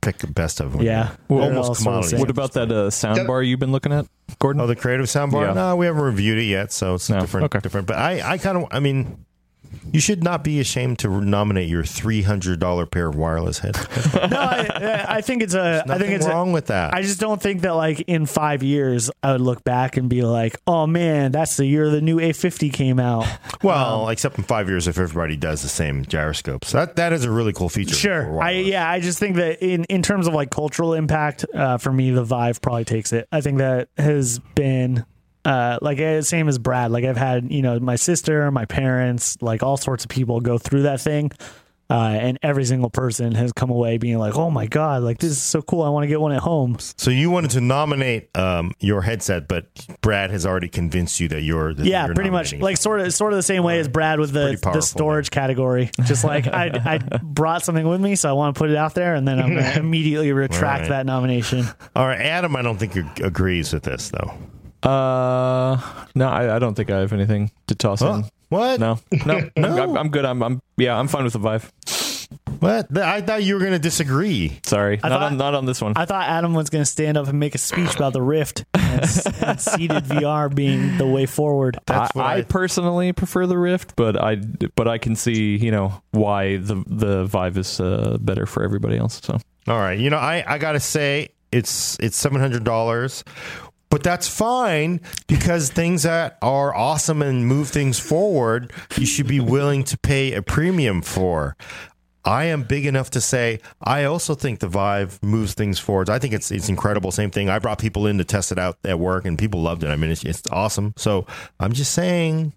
pick the best of them. Yeah. Almost commodity. What about that sound bar you've been looking at, Gordon? Oh, the creative sound bar? Yeah. No, we haven't reviewed it yet, so it's different. But I kind of, you should not be ashamed to nominate your $300 pair of wireless headphones. No, I think it's a. I think it's wrong with that. I just don't think that in 5 years I would look back and be like, oh man, that's the year the new A50 came out. Well, except in 5 years if everybody does the same gyroscopes. That is a really cool feature. Sure, I just think that in terms of cultural impact, for me the Vive probably takes it. I think that has been. Same as Brad, I've had, my sister, my parents, all sorts of people go through that thing. And every single person has come away being oh my God, this is so cool. I want to get one at home. So you wanted to nominate, your headset, but Brad has already convinced you that you're pretty much sort of the same way as Brad with the storage category. Just I brought something with me, so I want to put it out there, and then I'm going to immediately retract that nomination. All right. Adam, I don't think agrees with this though. No, I don't think I have anything to toss in. What? No. No. I'm good. I'm fine with the Vive. What? I thought you were going to disagree. Sorry. Not on this one. I thought Adam was going to stand up and make a speech about the Rift and seated VR being the way forward. I personally prefer the Rift, but I can see, why the Vive is better for everybody else. So. All right. I got to say it's $700. But that's fine, because things that are awesome and move things forward, you should be willing to pay a premium for. I am big enough to say I also think the Vive moves things forward. I think it's incredible. Same thing. I brought people in to test it out at work, and people loved it. I mean, it's awesome. So I'm just saying...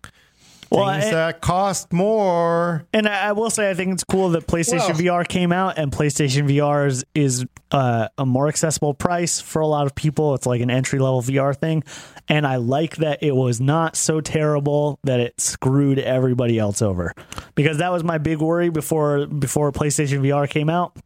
Things that cost more. And I will say, I think it's cool that PlayStation VR came out, and PlayStation VR is a more accessible price for a lot of people. It's an entry-level VR thing. And I like that it was not so terrible that it screwed everybody else over. Because that was my big worry before PlayStation VR came out,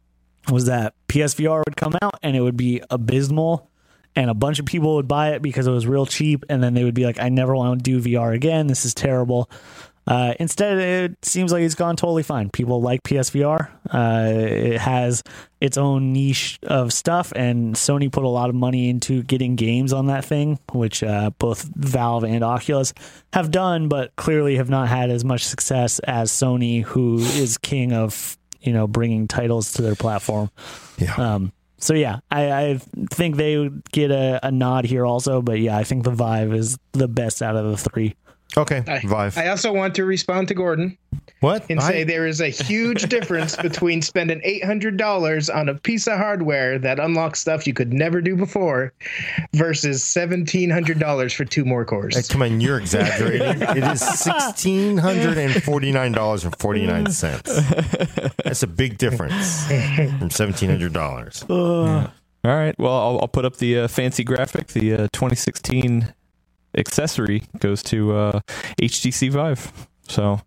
was that PSVR would come out, and it would be abysmal. And a bunch of people would buy it because it was real cheap, and then they would be I never want to do VR again. This is terrible. Instead, it seems like it's gone totally fine. People like PSVR. It has its own niche of stuff, and Sony put a lot of money into getting games on that thing, which both Valve and Oculus have done, but clearly have not had as much success as Sony, who is king of, bringing titles to their platform. Yeah. So, yeah, I think they would get a nod here also. But, yeah, I think the Vive is the best out of the three. Okay, Vive. I also want to respond to Gordon. What? And say there is a huge difference between spending $800 on a piece of hardware that unlocks stuff you could never do before versus $1,700 for two more cores. Hey, come on, you're exaggerating. It is $1,649.49. That's a big difference from $1,700. Yeah. All right, well, I'll put up the fancy graphic, the 2016 accessory goes to HTC Vive. So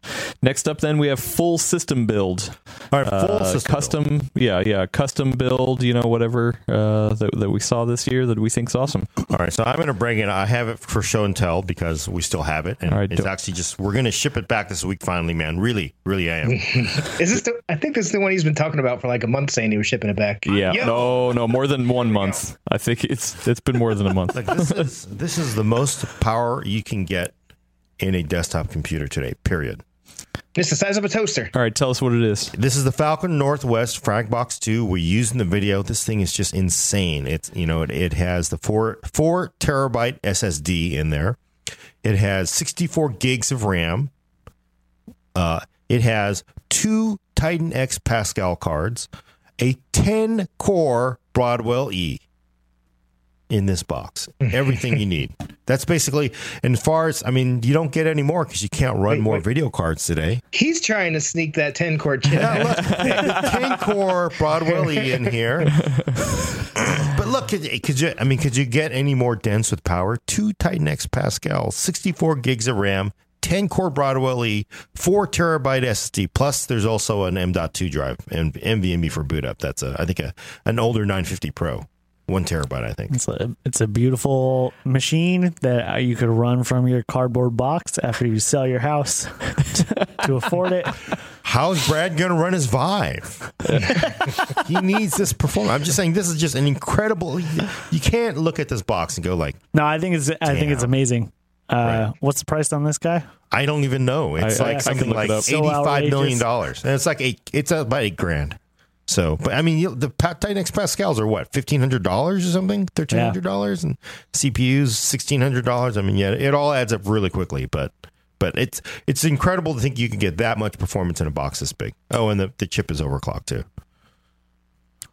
next up then we have full system build. All right, full system custom build. Custom build, you know, whatever that we saw this year that we think's awesome. All right, so I'm going to bring it. I have it for show and tell because we still have it, and right, it's actually just we're going to ship it back this week finally, man. Really I am. Is this the, I think this is the one he's been talking about for like a month, saying he was shipping it back. Yeah. Yo! No, more than 1 month. I think it's been more than a month. Like this is the most power you can get in a desktop computer today, period. It's the size of a toaster. All right, tell us what it is. This is the Falcon Northwest Fragbox 2. We used in the video. This thing is just insane. It's, you know, it has the 4 terabyte SSD in there. It has 64 gigs of RAM. It has 2 Titan X Pascal cards, a 10-core Broadwell E. in this box, everything you need. That's basically, and as far as, I mean, you don't get any more because you can't run more video cards today. He's trying to sneak that 10-core chip. Yeah, look, 10-core Broadwell E in here. But look, could you get any more dense with power? 2 Titan X Pascal, 64 gigs of RAM, 10-core Broadwell E, 4 terabyte SSD. Plus, there's also an M.2 drive and NVMe for boot up. That's an older 950 Pro. 1 terabyte, I think. It's a beautiful machine that you could run from your cardboard box after you sell your house to afford it. How's Brad going to run his Vive? He needs this performance. I'm just saying, this is just an incredible. You can't look at this box and go like, no, I think it's amazing. Right. What's the price on this guy? I don't even know. It's something like $85 million, and it's like it's about $8,000. So, but I mean, the Titan X Pascals are what, $1,500 or something, $1,300, and CPUs $1,600. I mean, yeah, it all adds up really quickly. But it's incredible to think you can get that much performance in a box this big. Oh, and the chip is overclocked too.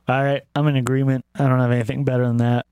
All right, I'm in agreement. I don't have anything better than that.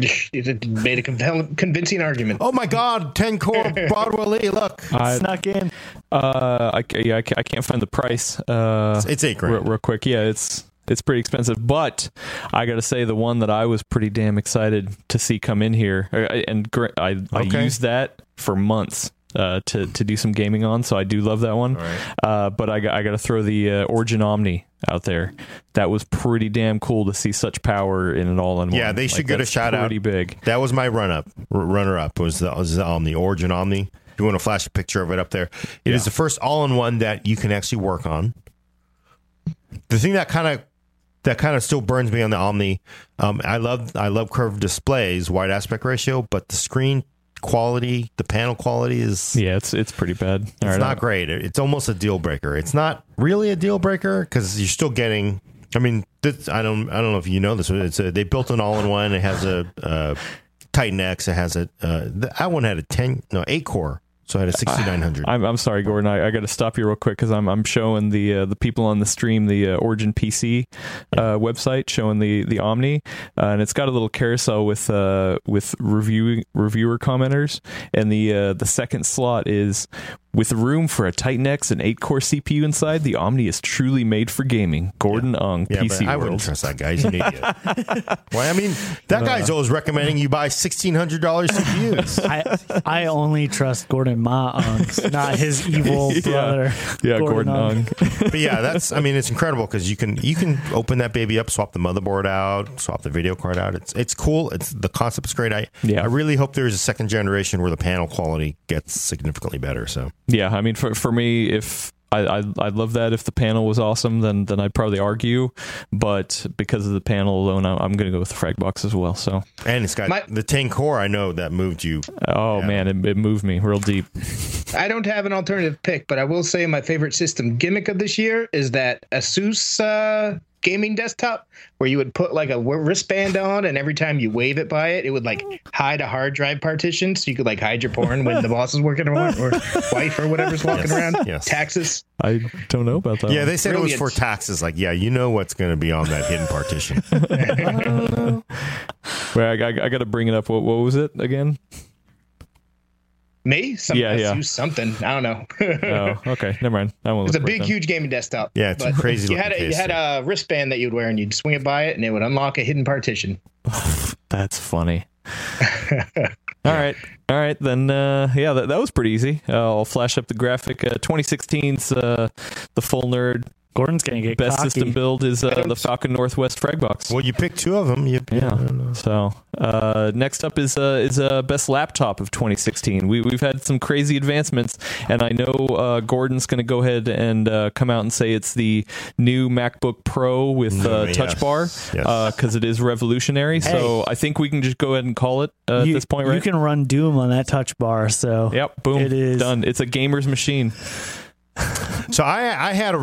It made a convincing argument. Oh my God, 10-core Broadwell E, look, snuck in. I can't find the price. It's $8,000. Real quick, yeah, it's pretty expensive. But I got to say, the one that I was pretty damn excited to see come in here, I used that for months to do some gaming on, so I do love that one. Right. But I got to throw the Origin Omni out there. That was pretty damn cool to see such power in it all in one. Yeah, they should get a shout out. Pretty big. That was my runner up was the Omni, Origin Omni. If you want to flash a picture of it up there, it is the first all-in-one that you can actually work on. The thing that kind of still burns me on the Omni, I love curved displays, wide aspect ratio, but the screen quality, the panel quality is it's pretty bad. Not great. It's almost a deal breaker. It's not really a deal breaker because you're still getting. I mean, I don't know if you know this. They built an all-in-one. It has a Titan X. It has a that one had a 8-core. So I had a 6900. I'm sorry, Gordon. I got to stop you real quick because I'm showing the people on the stream the Origin PC website showing the Omni, and it's got a little carousel with reviewer commenters, and the second slot is with room for a Titan X and 8-core CPU inside. The Omni is truly made for gaming. Gordon Ung, PC World. I wouldn't trust that guy. He's an idiot. Well, I mean, that guy's always recommending you buy $1,600 CPUs. I only trust Gordon Mah Ung, not his evil brother. Yeah, Gordon Ung. But yeah, it's incredible because you can open that baby up, swap the motherboard out, swap the video card out. It's cool. The concept's great. I really hope there's a second generation where the panel quality gets significantly better. So. Yeah, I mean, for me, if I'd love that if the panel was awesome, then I'd probably argue. But because of the panel alone, I'm going to go with the Fragbox as well. So, and it's got the 10-core. I know that moved you. Oh man, it moved me real deep. I don't have an alternative pick, but I will say my favorite system gimmick of this year is that Asus gaming desktop where you would put like a wristband on, and every time you wave it by it, it would like hide a hard drive partition so you could like hide your porn when the boss is working around, or wife or whatever's walking around. Yes. Taxes. I don't know about that. Yeah, they said brilliant. It was for taxes. Like, yeah, you know what's going to be on that hidden partition. I don't know. Wait, I got to bring it up. What was it again? Me? Something. I don't know. Oh, okay. Never mind. It's a big, huge gaming desktop. Yeah, it's crazy. You had a wristband that you'd wear, and you'd swing it by it, and it would unlock a hidden partition. That's funny. All right. Then, that was pretty easy. I'll flash up the graphic. 2016's The Full Nerd. Gordon's getting a best cocky. System build is the Falcon Northwest frag box. Well, you picked two of them. So next up is best laptop of 2016. We've had some crazy advancements, and I know Gordon's going to go ahead and come out and say it's the new MacBook Pro with Touch Bar because it is revolutionary. Hey. So I think we can just go ahead and call it at this point, right? You can run Doom on that Touch Bar. So yep, boom, it is done. It's a gamer's machine. So I had to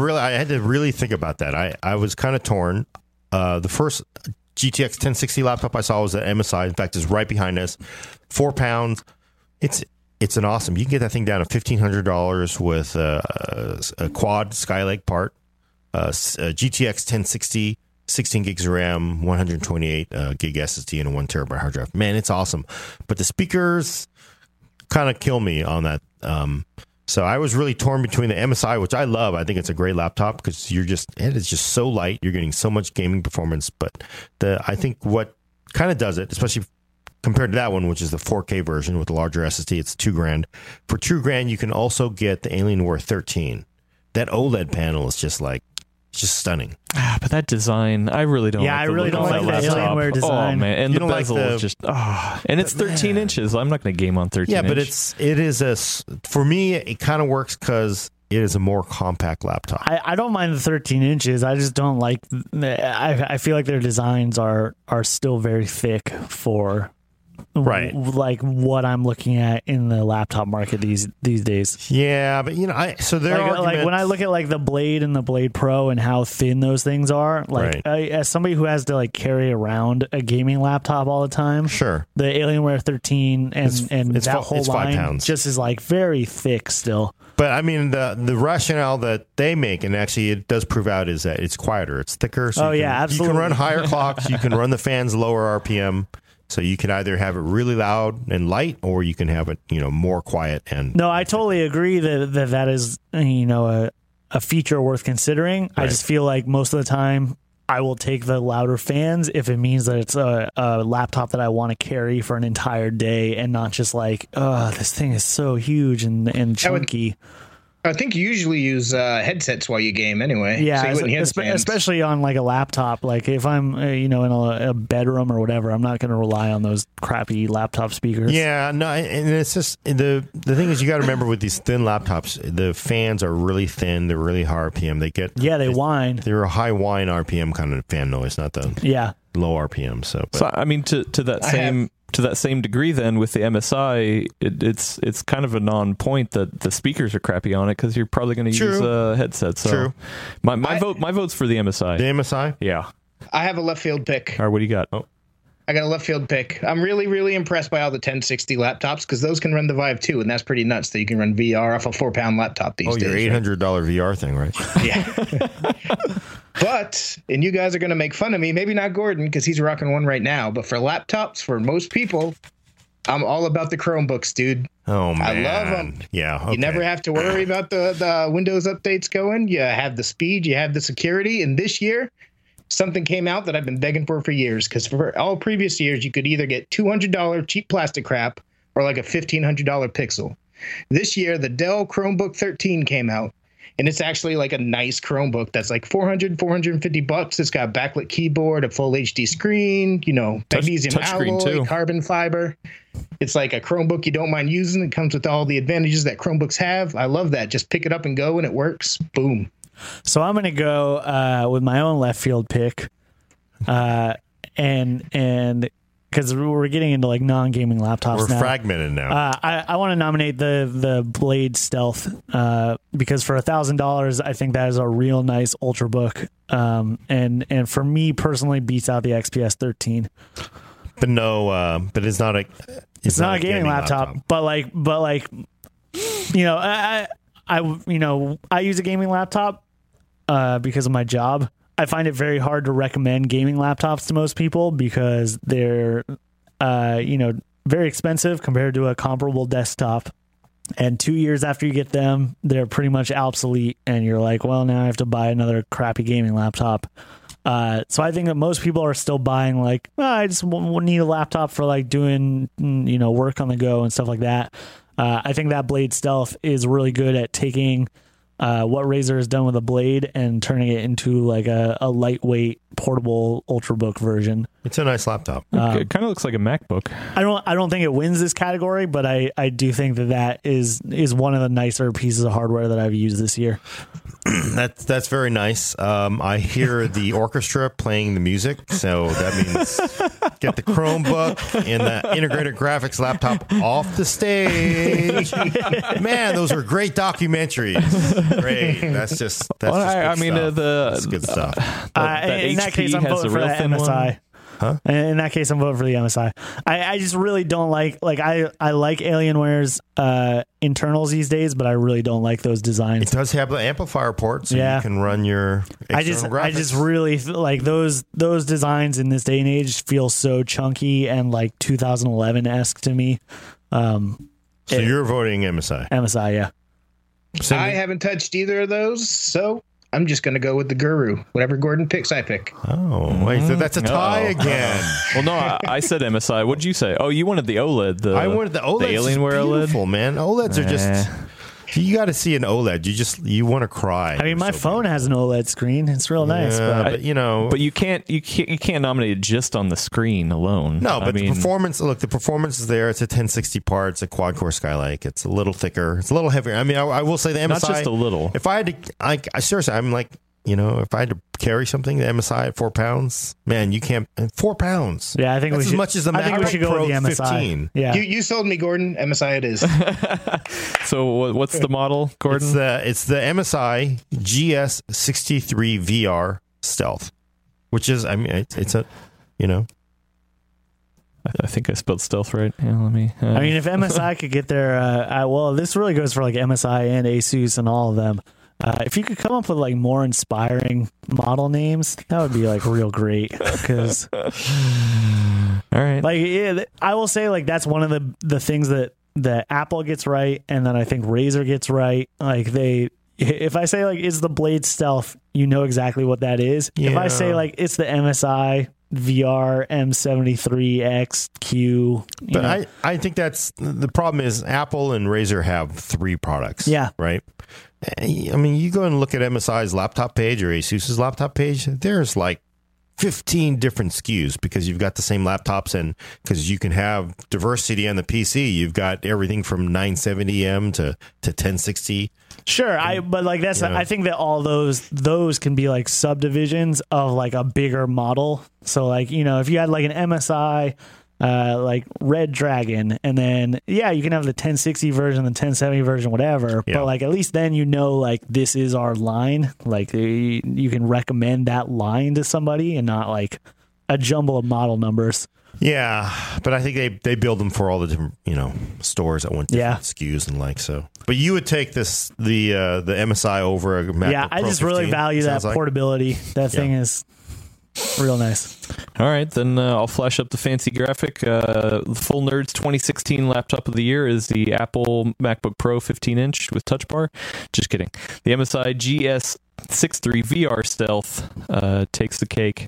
really think about that. I was kind of torn. The first GTX 1060 laptop I saw was at MSI. In fact, it's right behind us. 4 pounds. It's an awesome. You can get that thing down to $1,500 with a quad Skylake part. A GTX 1060, 16 gigs of RAM, 128 gig SSD, and a 1 terabyte hard drive. Man, it's awesome. But the speakers kind of kill me on that. So I was really torn between the MSI, which I love. I think it's a great laptop because it's just so light. You're getting so much gaming performance. But I think what kind of does it, especially compared to that one, which is the 4K version with the larger SSD, it's $2,000. For $2,000, you can also get the Alienware 13. That OLED panel is just like, it's just stunning. Ah, but that design, I really don't. Yeah, like I really don't like the Alienware design. Oh man, and the bezel is just. Oh, and it's 13 inches. I'm not going to game on 13. Yeah, but for me, it kind of works because it is a more compact laptop. I don't mind the 13 inches. I just don't like. I feel like their designs are still very thick for. Right, like what I'm looking at in the laptop market these days. Yeah, but their like when I look at like the Blade and the Blade Pro and how thin those things are, like as somebody who has to like carry around a gaming laptop all the time, sure, the Alienware 13 and that whole line just is like very thick still. But I mean, the rationale that they make, and actually it does prove out, is that it's quieter, it's thicker. So absolutely. You can run higher clocks, you can run the fans lower RPM. So you can either have it really loud and light, or you can have it, more quiet and. No, I totally agree that is, a feature worth considering. Right. I just feel like most of the time I will take the louder fans if it means that it's a laptop that I want to carry for an entire day and not just like, oh, this thing is so huge and chunky. I think you usually use headsets while you game anyway. Yeah, so especially on like a laptop. Like if I'm, in a bedroom or whatever, I'm not going to rely on those crappy laptop speakers. Yeah, no, and it's just the thing is you got to remember with these thin laptops, the fans are really thin. They're really high RPM. They whine. They're a high whine RPM kind of fan noise, not the low RPM. So I mean to that same. To that same degree, then with the MSI, it's kind of a non-point that the speakers are crappy on it because you're probably going to use a headset. So true. My vote's for the MSI. The MSI, yeah. I have a left field pick. All right, what do you got? Oh. I got a left field pick. I'm really, really impressed by all the 1060 laptops because those can run the Vive too, and that's pretty nuts that you can run VR off a 4-pound laptop these days. Oh, your $800 VR thing, right? Yeah. But, and you guys are going to make fun of me, maybe not Gordon because he's rocking one right now, but for laptops, for most people, I'm all about the Chromebooks, dude. Oh, man. I love them. Yeah. Okay. You never have to worry about the Windows updates going. You have the speed, you have the security, and this year, something came out that I've been begging for years because for all previous years, you could either get $200 cheap plastic crap or like a $1,500 Pixel. This year, the Dell Chromebook 13 came out. And it's actually like a nice Chromebook that's like $400, $450. It's got a backlit keyboard, a full HD screen, magnesium alloy, carbon fiber. It's like a Chromebook you don't mind using. It comes with all the advantages that Chromebooks have. I love that. Just pick it up and go, and it works. Boom. So I'm going to go with my own left field pick, and because we're getting into like non-gaming laptops. We're fragmented now. I want to nominate the Blade Stealth because for $1,000, I think that is a real nice Ultrabook, and for me personally, beats out the XPS 13. But no, but it's not a it's not a gaming laptop. But like, you know, I use a gaming laptop because of my job. I find it very hard to recommend gaming laptops to most people because they're, very expensive compared to a comparable desktop. And 2 years after you get them, they're pretty much obsolete. And you're like, well, now I have to buy another crappy gaming laptop. So I think that most people are still buying like, oh, I just need a laptop for like doing, work on the go and stuff like that. I think that Blade Stealth is really good at taking what Razer has done with a Blade and turning it into like a lightweight portable Ultrabook version. It's a nice laptop. It kind of looks like a MacBook. I don't think it wins this category, but I do think that is one of the nicer pieces of hardware that I've used this year. That's very nice. I hear the orchestra playing the music, so that means get the Chromebook and that integrated graphics laptop off the stage. Man, those are great documentaries. Great. That's good stuff. In that case, I'm voting for the MSI. Huh? In that case, I'm voting for the MSI. I just really don't like I like Alienware's internals these days, but I really don't like those designs. It does have the amplifier port, so you can run your external graphics. I just really like those designs in this day and age feel so chunky and like 2011-esque to me. So you're voting MSI. MSI, yeah. I haven't touched either of those, so I'm just going to go with the guru. Whatever Gordon picks, I pick. Oh, wait. So that's a tie again. Well, no, I said MSI. What did you say? Oh, you wanted the OLED. I wanted the OLED. The Alienware OLED. Beautiful, man. OLEDs are just... You got to see an OLED. You want to cry. I mean, my phone has an OLED screen. It's real nice, but you can't nominate it just on the screen alone. No, but the performance. Look, the performance is there. It's a 1060 par. It's a quad core Skylake. It's a little thicker. It's a little heavier. I mean, I will say the MSI. Not just a little. If I had to, seriously, I'm like, if I had to carry something, the MSI at 4 pounds, man, you can't. 4 pounds. Yeah, I think that's as much as the MacBook Pro 15. Yeah, you sold me, Gordon. MSI it is. So what's the model, Gordon? It's the MSI GS63 VR Stealth, which is, it's I think I spelled stealth right. Yeah, let me. If MSI could get their, this really goes for like MSI and Asus and all of them. If you could come up with like more inspiring model names, that would be like real great. Because, all right, I will say like that's one of the things that Apple gets right, and then I think Razer gets right. Like if I say like it's the Blade Stealth, you know exactly what that is. Yeah. If I say like it's the MSI VR M73XQ, but I think that's the problem is Apple and Razer have 3 products. Yeah, right. I mean, you go and look at MSI's laptop page or Asus's laptop page, there's like 15 different SKUs because you've got the same laptops, and because you can have diversity on the PC, you've got everything from 970M to 1060. Sure, I think that all those can be like subdivisions of like a bigger model. So like, if you had like an MSI like Red Dragon, and then you can have the 1060 version, the 1070 version, whatever. Yeah. But like at least then like this is our line. Like you can recommend that line to somebody, and not like a jumble of model numbers. Yeah, but I think they build them for all the different stores that want different SKUs and like so. But you would take the MSI over a MacBook Pro 15, just really value that portability. That thing is real nice. All right, then I'll flash up the fancy graphic. The Full Nerd's 2016 Laptop of the Year is the Apple MacBook Pro 15-inch with Touch Bar. Just kidding. The MSI GS63 VR Stealth takes the cake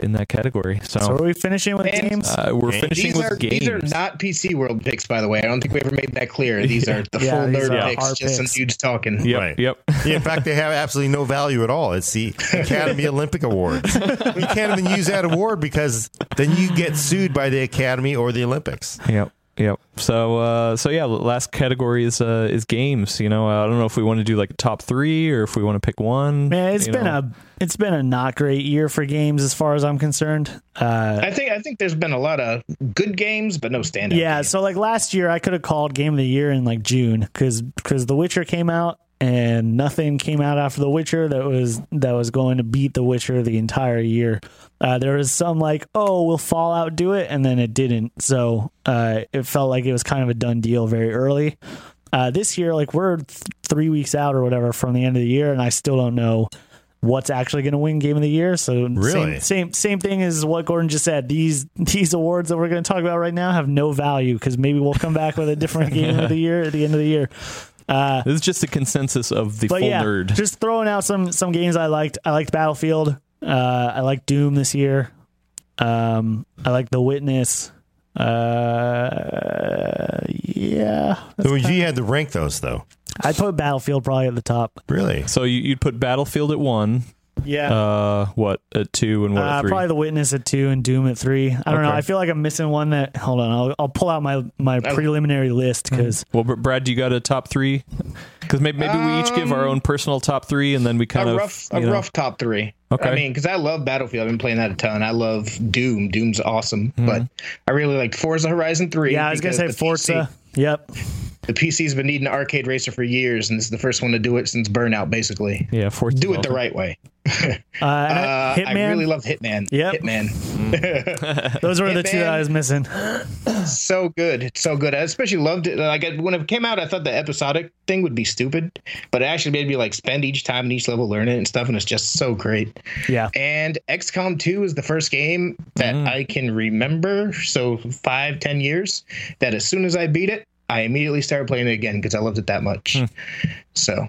in that category. So are we finishing with games? We're finishing with games. These are not PC World picks, by the way. I don't think we ever made that clear. These are the Full Nerd picks, just some dudes talking. Yep, right. Yep. Yeah, in fact, they have absolutely no value at all. It's the Academy Olympic Awards. You can't even use that award because then you get sued by the Academy or the Olympics. Yep. Yep. So yeah, last category is games. You know, I don't know if we want to do like a top three or if we want to pick one. Man, it's been a not great year for games as far as I'm concerned. I think there's been a lot of good games, but no standout. Yeah. Games. So like last year, I could have called Game of the Year in like June because The Witcher came out and nothing came out after The Witcher that was going to beat The Witcher the entire year. There was some like, oh, will Fallout do it? And then it didn't. So it felt like it was kind of a done deal very early. This year, like we're 3 weeks out or whatever from the end of the year, and I still don't know what's actually going to win Game of the Year. So really? Same thing as what Gordon just said. These awards that we're going to talk about right now have no value because maybe we'll come back with a different Game of the Year at the end of the year. This is just a consensus of the full nerd. Just throwing out some games I liked. I liked Battlefield. I liked Doom this year. I liked The Witness. Yeah. So if you had to rank those, though, I'd put Battlefield probably at the top. Really? So you'd put Battlefield at 1. Yeah. What at 2 and what at 3? Probably The Witness at 2 and Doom at 3. I don't know. I feel like I'm missing one. That hold on, I'll pull out my preliminary list because. Well, Brad, do you got a top 3? Because maybe we each give our own personal top 3 and then we kind of rough top 3. Okay. I mean, because I love Battlefield. I've been playing that a ton. I love Doom. Doom's awesome, but I really liked Forza Horizon 3. Yeah, I was gonna say Forza. Yep. The PC's been needing an arcade racer for years, and this is the first one to do it since Burnout, basically. Yeah, do it the right way. Hitman? I really love Hitman. Yep. Hitman. Those were Hitman, the two that I was missing. So good. It's so good. I especially loved it. Like when it came out, I thought the episodic thing would be stupid, but it actually made me like spend each time in each level learning it and stuff, and it's just so great. Yeah. And XCOM 2 is the first game that I can remember, so 5-10 years, that as soon as I beat it, I immediately started playing it again because I loved it that much. So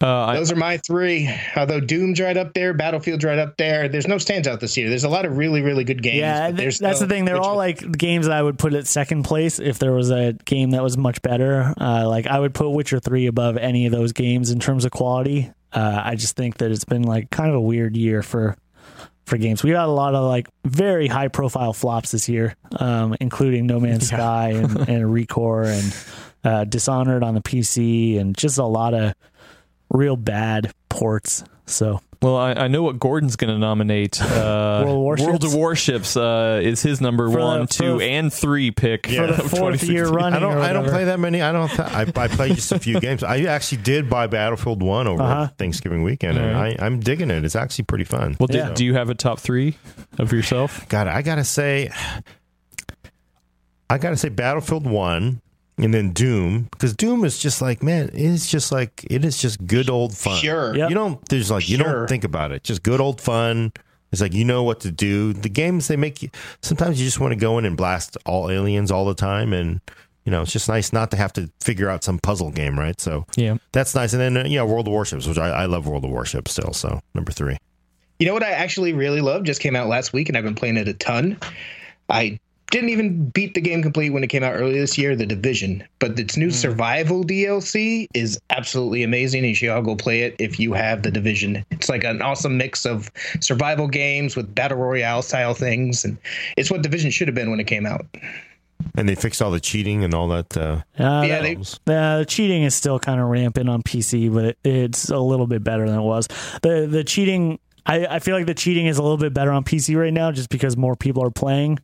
those are my 3. Although Doom's right up there, Battlefield's right up there. There's no standout this year. There's a lot of really, really good games. Yeah, that's the thing. They're all like games that I would put at second place if there was a game that was much better. Like I would put Witcher 3 above any of those games in terms of quality. I just think that it's been like kind of a weird year for games. We got a lot of like very high profile flops this year, including No Man's Sky and Recore and Dishonored on the PC and just a lot of real bad ports. So well, I know what Gordon's going to nominate. World of Warships is his number 1, 2, and 3 pick for the 4th year running. I don't play that many. I play just a few games. I actually did buy Battlefield 1 over Thanksgiving weekend, and I'm digging it. It's actually pretty fun. Well, do you have a top 3 of yourself? God, I gotta say Battlefield 1. And then Doom, because Doom is just like, man, it is just good old fun. Sure. Yep. You don't think about it. Just good old fun. It's like, you know what to do. The games, they make you, sometimes you just want to go in and blast all aliens all the time. And, you know, it's just nice not to have to figure out some puzzle game, right? So yeah, that's nice. And then, World of Warships, which I love World of Warships still. So number 3. You know what I actually really love? Just came out last week and I've been playing it a ton. I didn't even beat the game complete when it came out earlier this year, The Division. But its new survival DLC is absolutely amazing. You should all go play it if you have The Division. It's like an awesome mix of survival games with battle royale style things. And it's what Division should have been when it came out. And they fixed all the cheating and all that. The cheating is still kind of rampant on PC, but it's a little bit better than it was. The cheating, I feel like the cheating is a little bit better on PC right now just because more people are playing.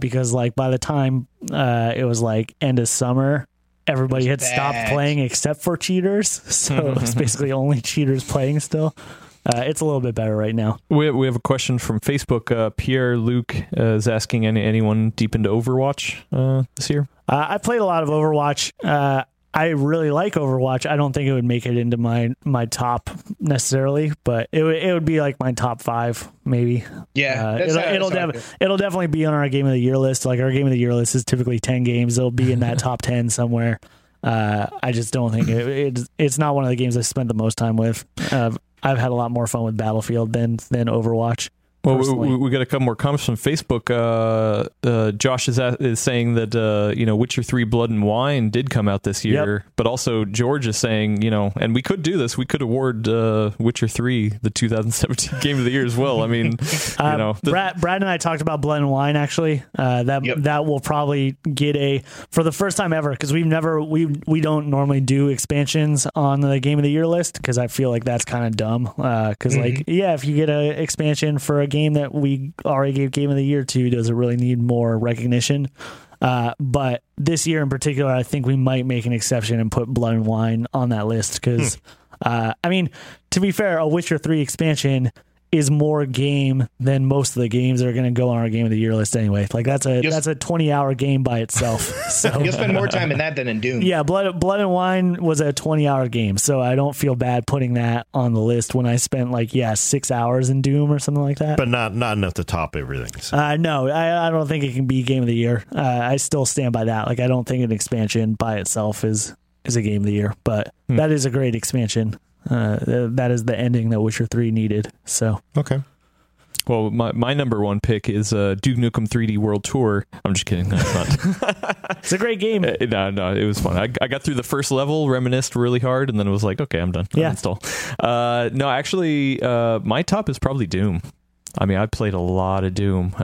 Because like by the time it was like end of summer, everybody had stopped playing except for cheaters. So it was basically only cheaters playing still. It's a little bit better right now. We have a question from Facebook. Pierre Luke is asking anyone deep into Overwatch this year. I played a lot of Overwatch. I really like Overwatch. I don't think it would make it into my top necessarily, but it would be like my top 5 maybe. Yeah, it'll definitely be on our Game of the Year list. Like our Game of the Year list is typically 10 games. It'll be in that top 10 somewhere. I just don't think it's not one of the games I spent the most time with. I've had a lot more fun with Battlefield than Overwatch. Well, we got a couple more comments from Facebook. Josh is saying that Witcher 3 Blood and Wine did come out this year, but also George is saying, and we could do this. We could award Witcher 3 the 2017 Game of the Year as well. I mean, Brad and I talked about Blood and Wine actually. That will probably get for the first time ever, because we don't normally do expansions on the Game of the Year list, because I feel like that's kind of dumb. Because if you get an expansion for a game that we already gave Game of the Year to, does it really need more recognition? But this year in particular, I think we might make an exception and put Blood and Wine on that list, because to be fair, a Witcher 3 expansion is more game than most of the games that are going to go on our Game of the Year list anyway. Like that's a 20-hour game by itself. So you'll spend more time in that than in Doom. Yeah, Blood and Wine was a 20-hour game, so I don't feel bad putting that on the list when I spent 6 hours in Doom or something like that. But not enough to top everything. So. No, I don't think it can be Game of the Year. I still stand by that. I don't think an expansion by itself is a Game of the Year, but that is a great expansion. That is the ending that Witcher 3 needed. So okay. Well, my number one pick is Duke Nukem 3D World Tour. I'm just kidding. It's a great game. No, it was fun. I got through the first level, reminisced really hard, and then it was like, okay, I'm done. Yeah. Install. No, actually, my top is probably Doom. I mean, I played a lot of Doom.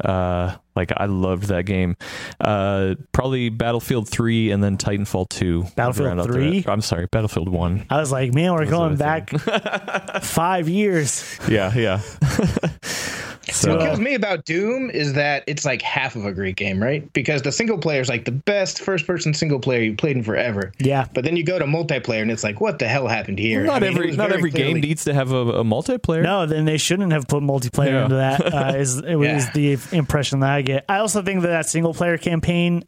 I loved that game. Probably Battlefield 3. And then Titanfall 2. Battlefield 3? I'm sorry, Battlefield 1. I was like, man, we're going back 5 years. Yeah. So what kills me about Doom is that it's like half of a great game, right? Because the single player is like the best first-person single player you've played in forever. Yeah. But then you go to multiplayer, and it's like, what the hell happened here? Well, not every game needs to have a multiplayer. No, then they shouldn't have put multiplayer into that. It was the impression that I get. I also think that single-player campaign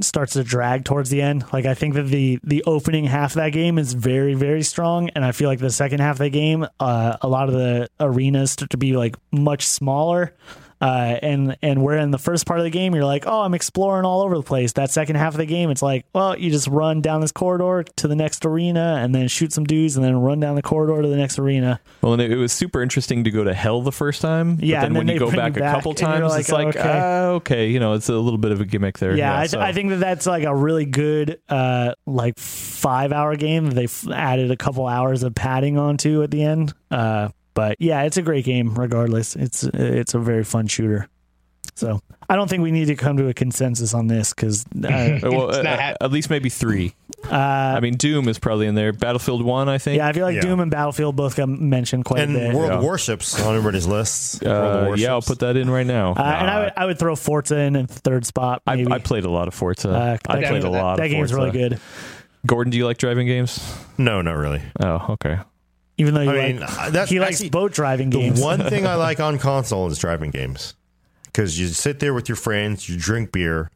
starts to drag towards the end. I think that the opening half of that game is very, very strong, and I feel like the second half of the game, a lot of the arenas start to be much smaller, and where in the first part of the game you're like, oh, I'm exploring all over the place. That second half of the game, it's like, well, you just run down this corridor to the next arena and then shoot some dudes and then run down the corridor to the next arena. Well, and it was super interesting to go to hell the first time, but then when you go back a couple times, like, it's it's a little bit of a gimmick there. I think that's a really good 5-hour game they've added a couple hours of padding onto at the end. But yeah, it's a great game regardless. It's a very fun shooter. So I don't think we need to come to a consensus on this, because at least maybe 3. I mean, Doom is probably in there. Battlefield 1, I think. Yeah, I feel like Doom and Battlefield both got mentioned quite a bit. And World of Warships on everybody's lists. I'll put that in right now. And I would throw Forza in third spot. Maybe. I played a lot of Forza. That game's really good. Gordon, do you like driving games? No, not really. Oh, okay. Even though he likes boat driving games. The one thing I like on console is driving games, because you sit there with your friends, you drink beer,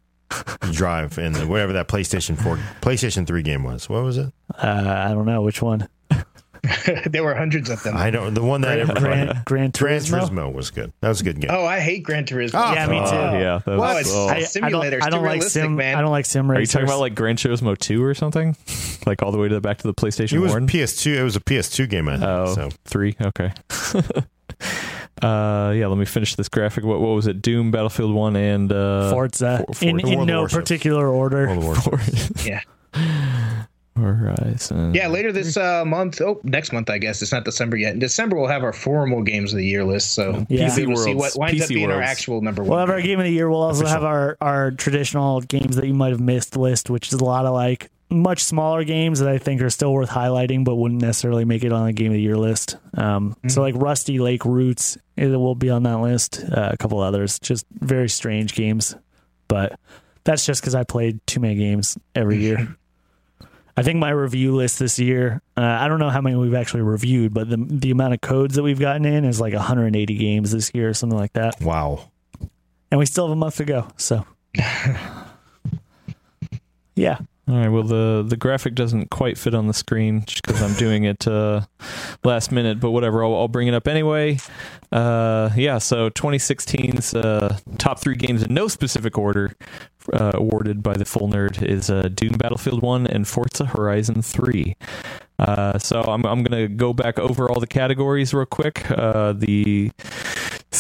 you drive, and whatever that PlayStation 3 game was. What was it? I don't know which one. There were hundreds of them. I don't. The one that Gran Turismo was good. That was a good game. Oh, I hate Gran Turismo. Oh, yeah, me too. Yeah, simulators. I don't like sim. Man. I don't like sim racers. Are you talking about Gran Turismo 2 or something? All the way to back to the PlayStation 1. It was a PS2 game. I think. Oh, so. 3. Okay. Let me finish this graphic. What was it? Doom, Battlefield 1, and Forza. In no particular order. Yeah. Horizon. Yeah, later this month. Oh, next month, I guess. It's not December yet. In December, we'll have our formal Games of the Year list. So we'll see what winds up being our actual number one. We'll have our Game of the Year. We'll also have our traditional games that you might have missed list, which is a lot of much smaller games that I think are still worth highlighting, but wouldn't necessarily make it on the Game of the Year list. So Rusty Lake Roots, it will be on that list. A couple others, just very strange games. But that's just because I played too many games every year. I think my review list this year, I don't know how many we've actually reviewed, but the amount of codes that we've gotten in is 180 games this year or something like that. Wow. And we still have a month to go, so. Yeah. All right, well, the graphic doesn't quite fit on the screen just because I'm doing it last minute, but whatever, I'll bring it up anyway. So 2016's top 3 games in no specific order awarded by the Full Nerd is Doom, Battlefield 1, and Forza Horizon 3. So I'm going to go back over all the categories real quick. The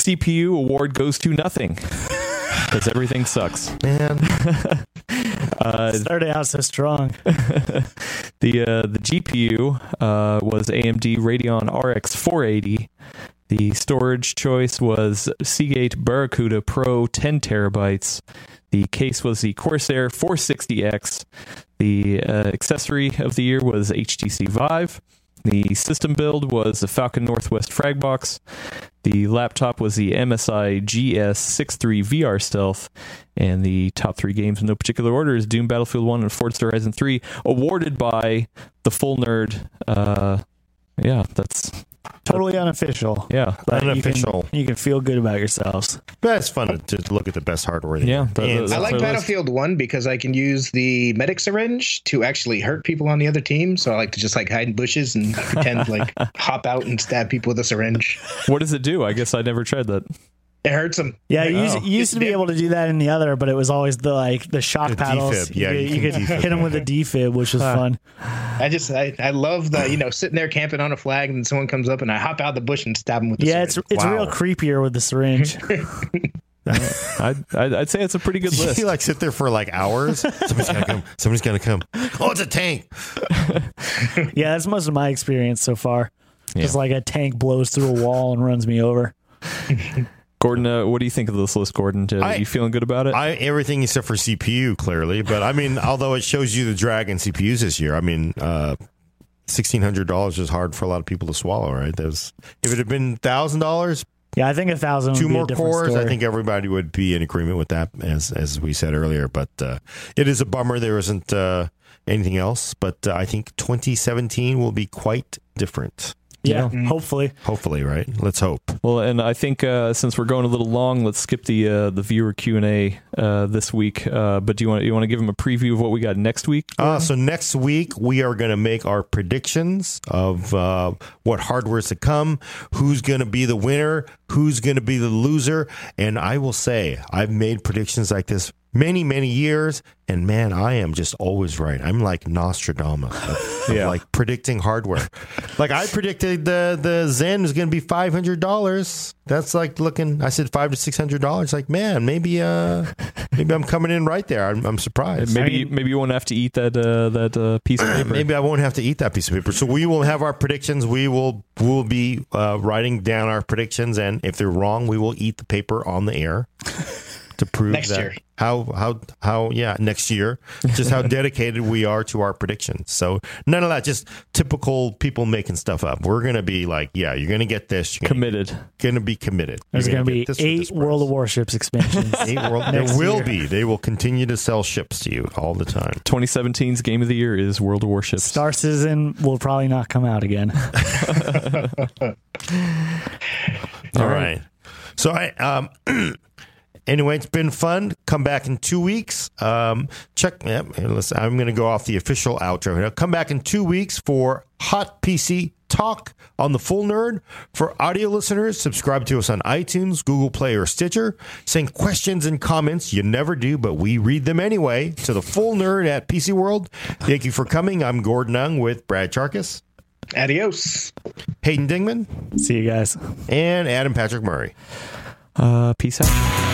CPU award goes to nothing because everything sucks. Man, started out so strong. The GPU was AMD Radeon RX 480. The storage choice was Seagate Barracuda Pro 10 terabytes. The case was the Corsair 460X. The accessory of the year was HTC Vive. The system build was the Falcon Northwest Fragbox. The laptop was the MSI GS63 VR Stealth. And the top three games in no particular order is Doom, Battlefield 1, and Forza Horizon 3, awarded by the full nerd. Yeah, that's... Totally unofficial. Yeah. Unofficial. You can feel good about yourselves. That's fun to look at the best hardware. Yeah. I like Battlefield 1 because I can use the medic syringe to actually hurt people on the other team. So I like to just like hide in bushes and pretend like hop out and stab people with a syringe. What does it do? I guess I never tried that. It hurts them. Yeah, you used to be able to do that in the other, but it was always the shock paddles. Yeah, you could hit them with a defib, which was fun. I love the sitting there camping on a flag, and someone comes up, and I hop out of the bush and stab them with the syringe. It's real creepier with the syringe. I'd say it's a pretty good list. You sit there for hours. Somebody's gotta come. Oh, it's a tank. Yeah, that's most of my experience so far. Yeah. Just a tank blows through a wall and runs me over. Gordon, what do you think of this list, Gordon? Are you feeling good about it? Everything except for CPU, clearly. But, although it shows you the drag in CPUs this year, $1,600 is hard for a lot of people to swallow, right? If it had been $1,000... Yeah, I think $1,000 would be a different story. 2 more cores, I think everybody would be in agreement with that, as we said earlier. But it is a bummer there isn't anything else. But I think 2017 will be quite different. Yeah, hopefully, right? Let's hope. Well, and I think since we're going a little long, let's skip the viewer Q&A this week. But do you want to give them a preview of what we got next week? So next week we are going to make our predictions of what hardware is to come, who's going to be the winner, who's going to be the loser, and I will say I've made predictions like this many years, and man, I am just always right. I'm like Nostradamus, predicting hardware. I predicted the Zen was going to be $500. That's I said $500 to $600. Maybe maybe I'm coming in right there. I'm surprised. Maybe you won't have to eat that piece of paper. Maybe I won't have to eat that piece of paper. So we will have our predictions. We'll be writing down our predictions, and if they're wrong, we will eat the paper on the air. To prove next year, just how dedicated we are to our predictions. So none of that, just typical people making stuff up. We're going to be you're going to get this. You're committed. Going to be committed. There's going to be 8 World of Warships expansions. 8 World. There will be. They will continue to sell ships to you all the time. 2017's game of the year is World of Warships. Star Citizen will probably not come out again. All right. So I anyway, it's been fun. Come back in 2 weeks. I'm going to go off the official outro here. Come back in 2 weeks for Hot PC Talk on the Full Nerd. For audio listeners, subscribe to us on iTunes, Google Play, or Stitcher. Send questions and comments. You never do, but we read them anyway to the Full Nerd at PC World. Thank you for coming. I'm Gordon Ung with Brad Chacos. Adios. Hayden Dingman. See you guys. And Adam Patrick Murray. Peace out.